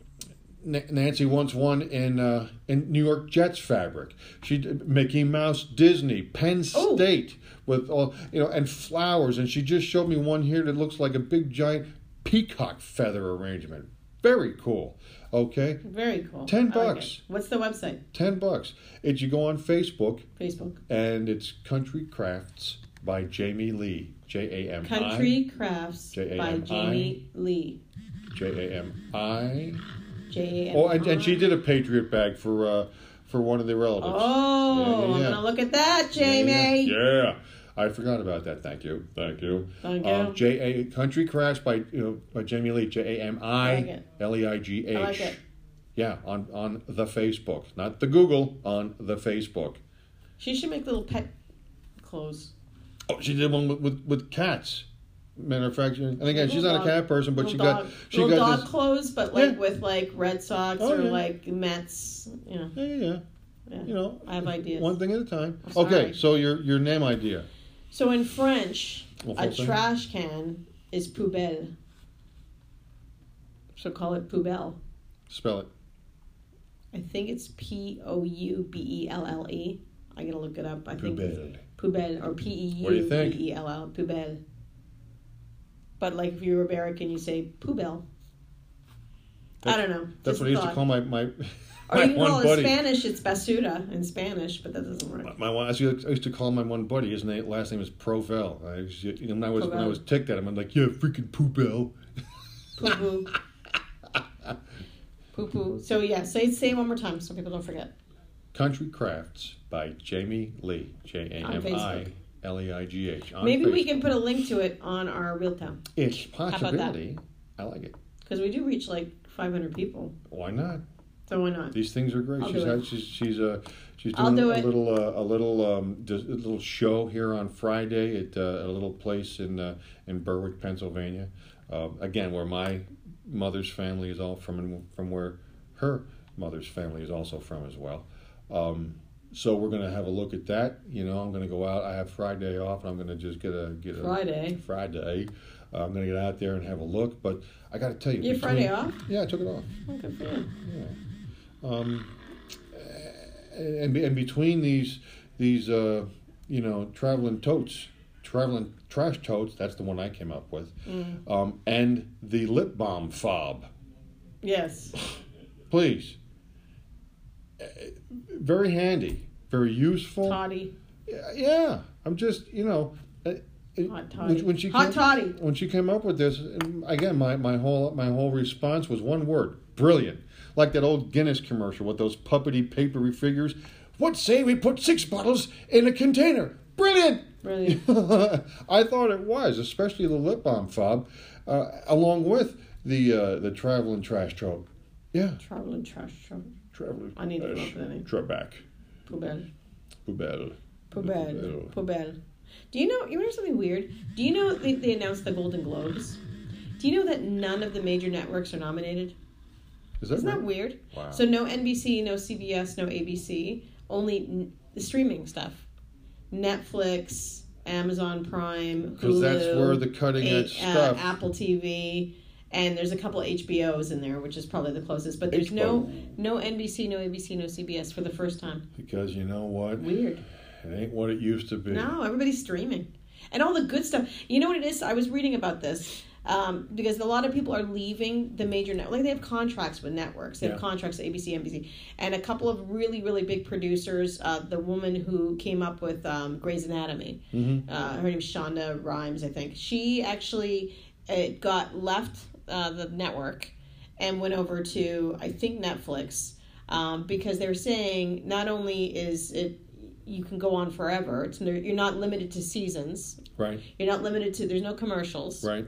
N- Nancy once won in uh, in New York Jets fabric. She did Mickey Mouse, Disney, Penn State oh. with all you know, and flowers. And she just showed me one here that looks like a big giant peacock feather arrangement. Very cool. Okay. Very cool. Ten bucks. Like What's the website? Ten bucks. It you go on Facebook. Facebook. And it's Country Crafts by Jamie Lee. J A M I. Country Crafts J A M I by Jamie Lee. J A M I. J. Oh, and, and she did a Patriot bag for uh, for one of the relatives. Oh, yeah, yeah, yeah. I'm gonna look at that, Jamie. Yeah, yeah, yeah, I forgot about that. Thank you, thank you. Thank you. Um, J A Country Crash by you know by Jamie Lee. J A M I L E I G H. I like it. Yeah, on on the Facebook, not the Google, on the Facebook. She should make little pet clothes. Oh, she did one with with, with cats. Matter of fact, and again, she's not dog, a cat person, but she got dog, she little got dog this, clothes, but like yeah. with like Red Sox oh, or yeah. like Mets, you know. Yeah, yeah, yeah. You know, I have ideas. One thing at a time. I'm okay, sorry. So your your name idea. So in French, a thing? trash can is poubelle. So call it poubelle. Spell it. I think it's P O U B E L L E. I gotta look it up. I poubelle. think poubelle or P E U B E L L poubelle. But, like, if you were American, you say poubelle. I don't know. That's what I used to call my, my, my or you can one call buddy. In Spanish, it's basura in Spanish, but that doesn't work. My, my, I used to call my one buddy. His name, last name is Provel. I used to, you know, when, I was, when I was ticked at him, I'm like, yeah, freaking poubelle. Poo-poo. Poo-poo. So, yeah, say, say it one more time so people don't forget. Country Crafts by Jamie Lee. J A M I. L E I G H. Maybe Facebook. We can put a link to it on our Real Town. It's possibility. I like it. Because we do reach like five hundred people. Why not? So why not? These things are great. I'll she's do it. Had, she's she's uh she's doing do a, a little uh, a little um a little show here on Friday at uh, a little place in uh, in Berwick, Pennsylvania. Uh, again, where my mother's family is all from, and from where her mother's family is also from as well. Um, So we're going to have a look at that. You know, I'm going to go out. I have Friday off, and I'm going to just get a... get a Friday. Friday. Uh, I'm going to get out there and have a look. But I got to tell you... You have Friday off? Yeah, I took it off. Oh, good for you. Yeah. Um, and, and between these, these uh, you know, traveling totes, traveling trash totes, that's the one I came up with, mm. um, and the lip balm fob. Yes. Please. Very handy, very useful. Toddy. Yeah, I'm just, you know, hot toddy. When she hot came, toddy. When she came up with this, again, my, my whole my whole response was one word: brilliant. Like that old Guinness commercial with those puppety, papery figures. What say we put six bottles in a container? Brilliant. Brilliant. I thought it was, especially the lip balm fob, uh, along with the uh, the traveling trash tote. Yeah. Traveling trash tote. Traveling. I need to look at it. Trebek. Poubelle. Poubelle. Poubelle. Poubelle. Do you know, you know something weird? Do you know they, they announced the Golden Globes? Do you know that none of the major networks are nominated? Is that Isn't weird? that weird? Wow. So no N B C, no C B S, no A B C. Only n- the streaming stuff. Netflix, Amazon Prime, Hulu. Because that's where the cutting edge a- stuff. Uh, Apple T V. And there's a couple of H B Os in there, which is probably the closest. But there's no no N B C, no A B C, no C B S for the first time. Because you know what? Weird. It ain't what it used to be. No, everybody's streaming. And all the good stuff. You know what it is? I was reading about this. Um, because a lot of people are leaving the major network. Like they have contracts with networks. They have yeah. contracts with A B C, N B C. And a couple of really, really big producers. Uh, the woman who came up with um, Grey's Anatomy. Mm-hmm. Uh, her name's Shonda Rhimes, I think. She actually it got left... Uh, the network and went over to I think Netflix um, because they're saying not only is it you can go on forever, it's, you're not limited to seasons, right? You're not limited to there's no commercials, right?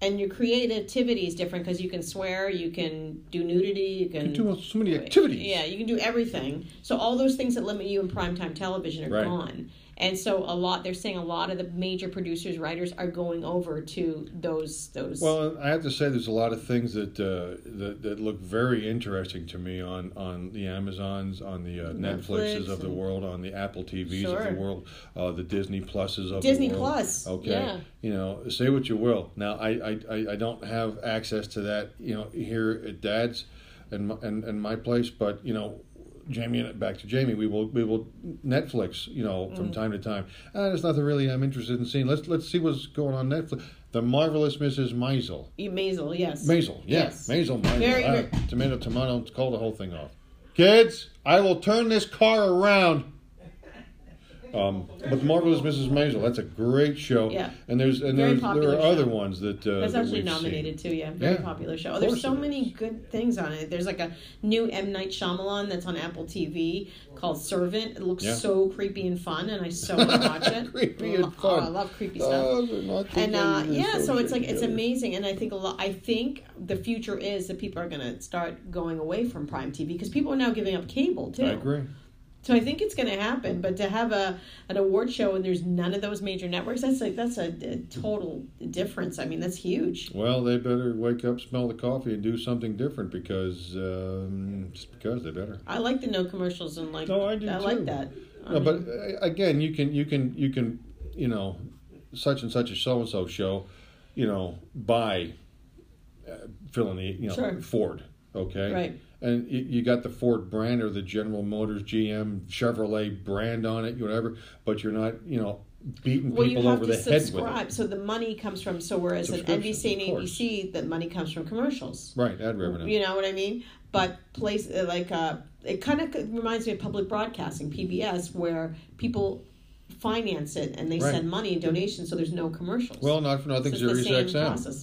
And your creativity is different because you can swear, you can do nudity, you can, you can do so many activities. Yeah, you can do everything. So all those things that limit you in primetime television are right. gone. And so a lot, they're saying a lot of the major producers, writers are going over to those. those. Well, I have to say there's a lot of things that uh, that, that look very interesting to me on, on the Amazons, on the uh, Netflixes Netflix of the world, on the Apple T Vs sure. of the world, uh, the Disney Pluses of Disney the world. Disney Plus. Okay. Yeah. You know, say what you will. Now, I, I, I don't have access to that, you know, here at Dad's and my, and, and my place, but, you know, Jamie and back to Jamie. We will we will Netflix, you know, from mm. time to time. Ah, there's nothing really I'm interested in seeing. Let's let's see what's going on Netflix. The Marvelous Missus Maisel. Maisel, yes. Maisel, yeah. yes. Maisel, Maisel. Very, ah, very... Tomato, tomato. Call the whole thing off. Kids, I will turn this car around. Um, but Marvelous Missus Maisel, that's a great show. Yeah. And there's and there's, there are show. other ones that uh, that's that actually we've nominated seen. too. Yeah, very yeah. popular show. Oh, there's so many good things on it. There's like a new M. Night Shyamalan that's on Apple T V called Servant. It looks yeah. so creepy and fun, and I so want to watch it. creepy and fun. Oh, I love creepy stuff. Uh, and uh, yeah, so it's like together. it's amazing. And I think a lot. I think the future is that people are going to start going away from Prime T V because people are now giving up cable too. I agree. So I think it's going to happen, but to have a an award show and there's none of those major networks, that's like that's a, a total difference. I mean, that's huge. Well, they better wake up, smell the coffee, and do something different because um, just because they better. I like the no commercials and like no, I, do I too. like that. I no, mean, but again, you can you can you can you know such and such a so and so show, you know, buy uh, fill in the you know sure. Ford, okay, right. And you got the Ford brand or the General Motors, G M, Chevrolet brand on it, whatever, but you're not, you know, beating well, people over the subscribe. head with it. So the money comes from, so whereas at N B C and A B C, the money comes from commercials. Right, ad revenue. You know what I mean? But place like, uh, it kind of reminds me of public broadcasting, P B S, where people finance it and they right. send money and donations, so there's no commercials. Well, not for nothing, so Sirius X M.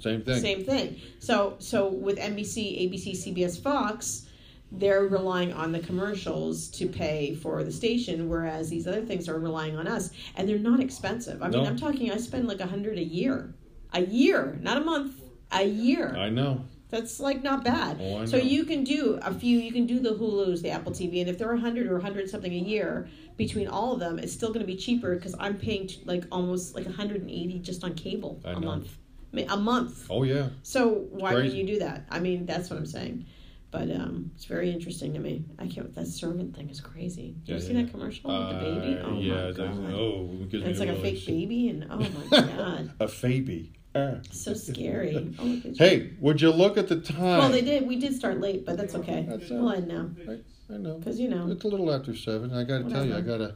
Same thing. Same thing. So, so with N B C, A B C, C B S, Fox, they're relying on the commercials to pay for the station, whereas these other things are relying on us, and they're not expensive. I mean, no. I'm talking. I spend like a hundred a year, a year, not a month, a year. I know. That's like not bad. Oh, I know. So you can do a few. You can do the Hulus, the Apple T V, and if they're a hundred or a hundred something a year between all of them, it's still going to be cheaper because I'm paying like almost like a hundred and eighty just on cable I a know. month. I mean, a month. Oh, yeah. So why would you do that? I mean, that's what I'm saying. But um, it's very interesting to me. I can't. That servant thing is crazy. Did yeah, you yeah, see yeah. that commercial with the baby? Uh, oh, yeah, my God. Oh, it gives and it's like a fake baby. And oh, my God. A baby. Uh. So scary. Oh, my hey, would you look at the time? Well, they did. We did start late, but that's okay. That's we'll end now. I, I know. Because, you know. It's a little after seven. I got to tell you, I got to.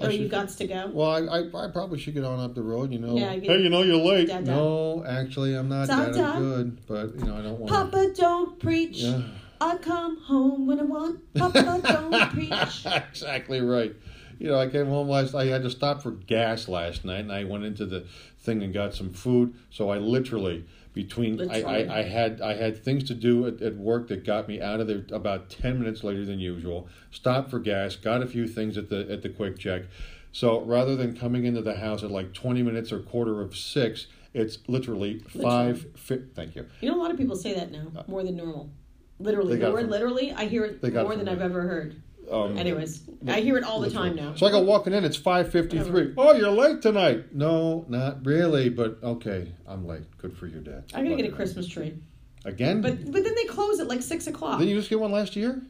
Oh, you got to go? Well, I, I I probably should get on up the road, you know. Yeah, get, hey, you know you're late. Da, da. No, actually, I'm not da, that da. good, but, you know, I don't want Papa, to. Papa, don't preach. Yeah. I come home when I want. Papa, don't preach. Exactly right. You know, I came home last night. I had to stop for gas last night, and I went into the thing and got some food, so I literally... Between I, I, I had I had things to do at, at work that got me out of there about ten minutes later than usual. Stopped for gas, got a few things at the at the Quick Check. So rather than coming into the house at like twenty minutes or quarter of six, it's literally, literally. five. Fi- thank you. You know, a lot of people say that now more than normal. Literally, the word literally, I hear it more than I've ever heard. Um, Anyways, I hear it all the time now. So I go walking in, it's five fifty-three. Oh, you're late tonight. No, not really, but okay, I'm late. Good for you, Dad. I'm going to get a Christmas tree. Again? But but then they close at like six o'clock. Didn't you just get one last year?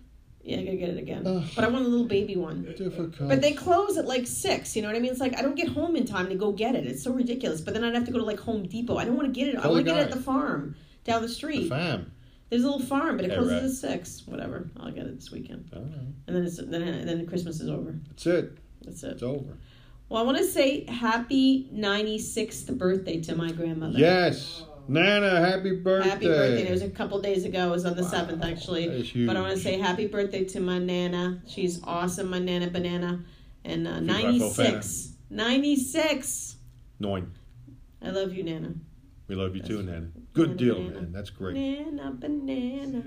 Yeah, I'm going to get it again. Uh, but I want a little baby one. Difficult. But they close at like six, you know what I mean? It's like I don't get home in time to go get it. It's so ridiculous. But then I'd have to go to like Home Depot. I don't want to get it. Tell I want to get it at the farm down the street. The fam. There's a little farm, but it closes yeah, right. at six. Whatever, I'll get it this weekend. All right. And then it's then then Christmas is over. That's it. That's it. It's over. Well, I want to say happy ninety-sixth birthday to my grandmother. Yes, Nana, happy birthday. Happy birthday. It was a couple days ago. It was on the wow. seventh actually. That is huge. But I want to say happy birthday to my Nana. She's awesome, my Nana Banana. And uh, ninety-six. ninety-six. Nine. I love you, Nana. We love you That's too, Nana. Good banana, deal, banana. man. That's great. Banana, banana.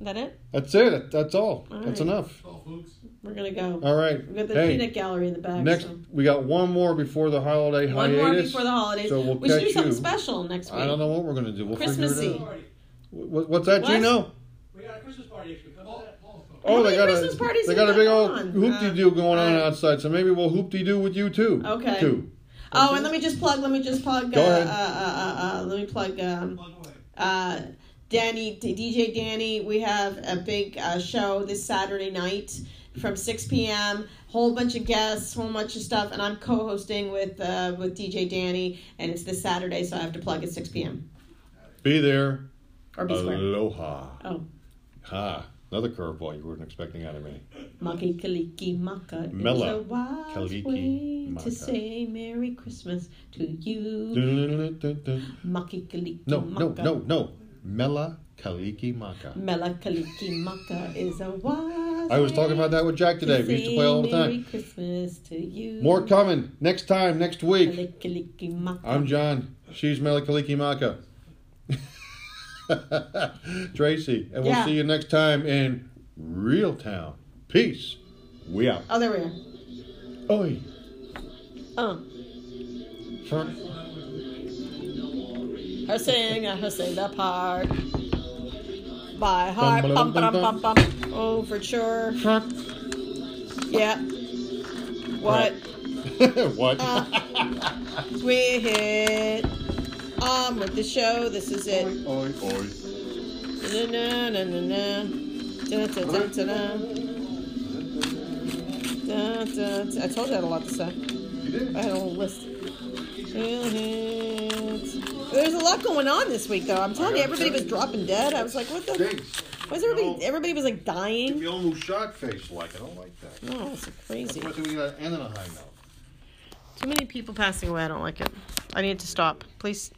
That it? That's it. That's all. all That's right. enough. We're going to go. All right. We've got the hey, peanut gallery in the back. Next, so. We got one more before the holiday one hiatus. One more before the holidays. So we'll we should do something you. special next week. I don't know what we're going to do. We'll Christmassy. Figure it out. What, what's that, what? Gino? We got a Christmas party next week. Oh, they got, Christmas a, they got a big old hoop-de-doo uh, going on outside, so maybe we'll hoop-de-doo with you, too. Okay. Too. Oh, and let me just plug, let me just plug, uh, uh, uh, uh, uh, let me plug, um, uh, Danny, D J Danny. We have a big uh, show this Saturday night from six p.m., whole bunch of guests, whole bunch of stuff, and I'm co-hosting with, uh, with D J Danny, and it's this Saturday, so I have to plug at six p.m. Be there. Or be square. Aloha. Oh. Ha. Another curveball you weren't expecting out of me. Maki Kaliki Maka. Mela Kaliki Maka. To say Merry Christmas to you. Maki Kaliki Maka. No, no, no, no. Mela Kaliki Maka. Mela Kaliki Maka is a wise I was talking about that with Jack today. We used to play all the time. Merry Christmas to you. More coming next time, next week. I'm John. She's Melikalikimaka. Tracy. And we'll yeah. see you next time in Real Town. Peace. We out. Oh, there we are. Oi. Oh. Huh. I sing, I sing the part by heart, bum bum bum bum. Oh, for sure. Huh. Yeah. What? What? Uh, we hit on with the show. This is it. Oi, oi, oi. Na na na na na. Da da da da. Da da da. I told you I had a lot to say. You did. I had a whole list. There's a lot going on this week, though. I'm telling you, everybody was dropping dead. I was like, what the? Why is everybody? Everybody was like dying. We almost shot face like I don't like that. No, it's crazy. What do we got? Anaheim now. Too many people passing away. I don't like it. I need to stop, please.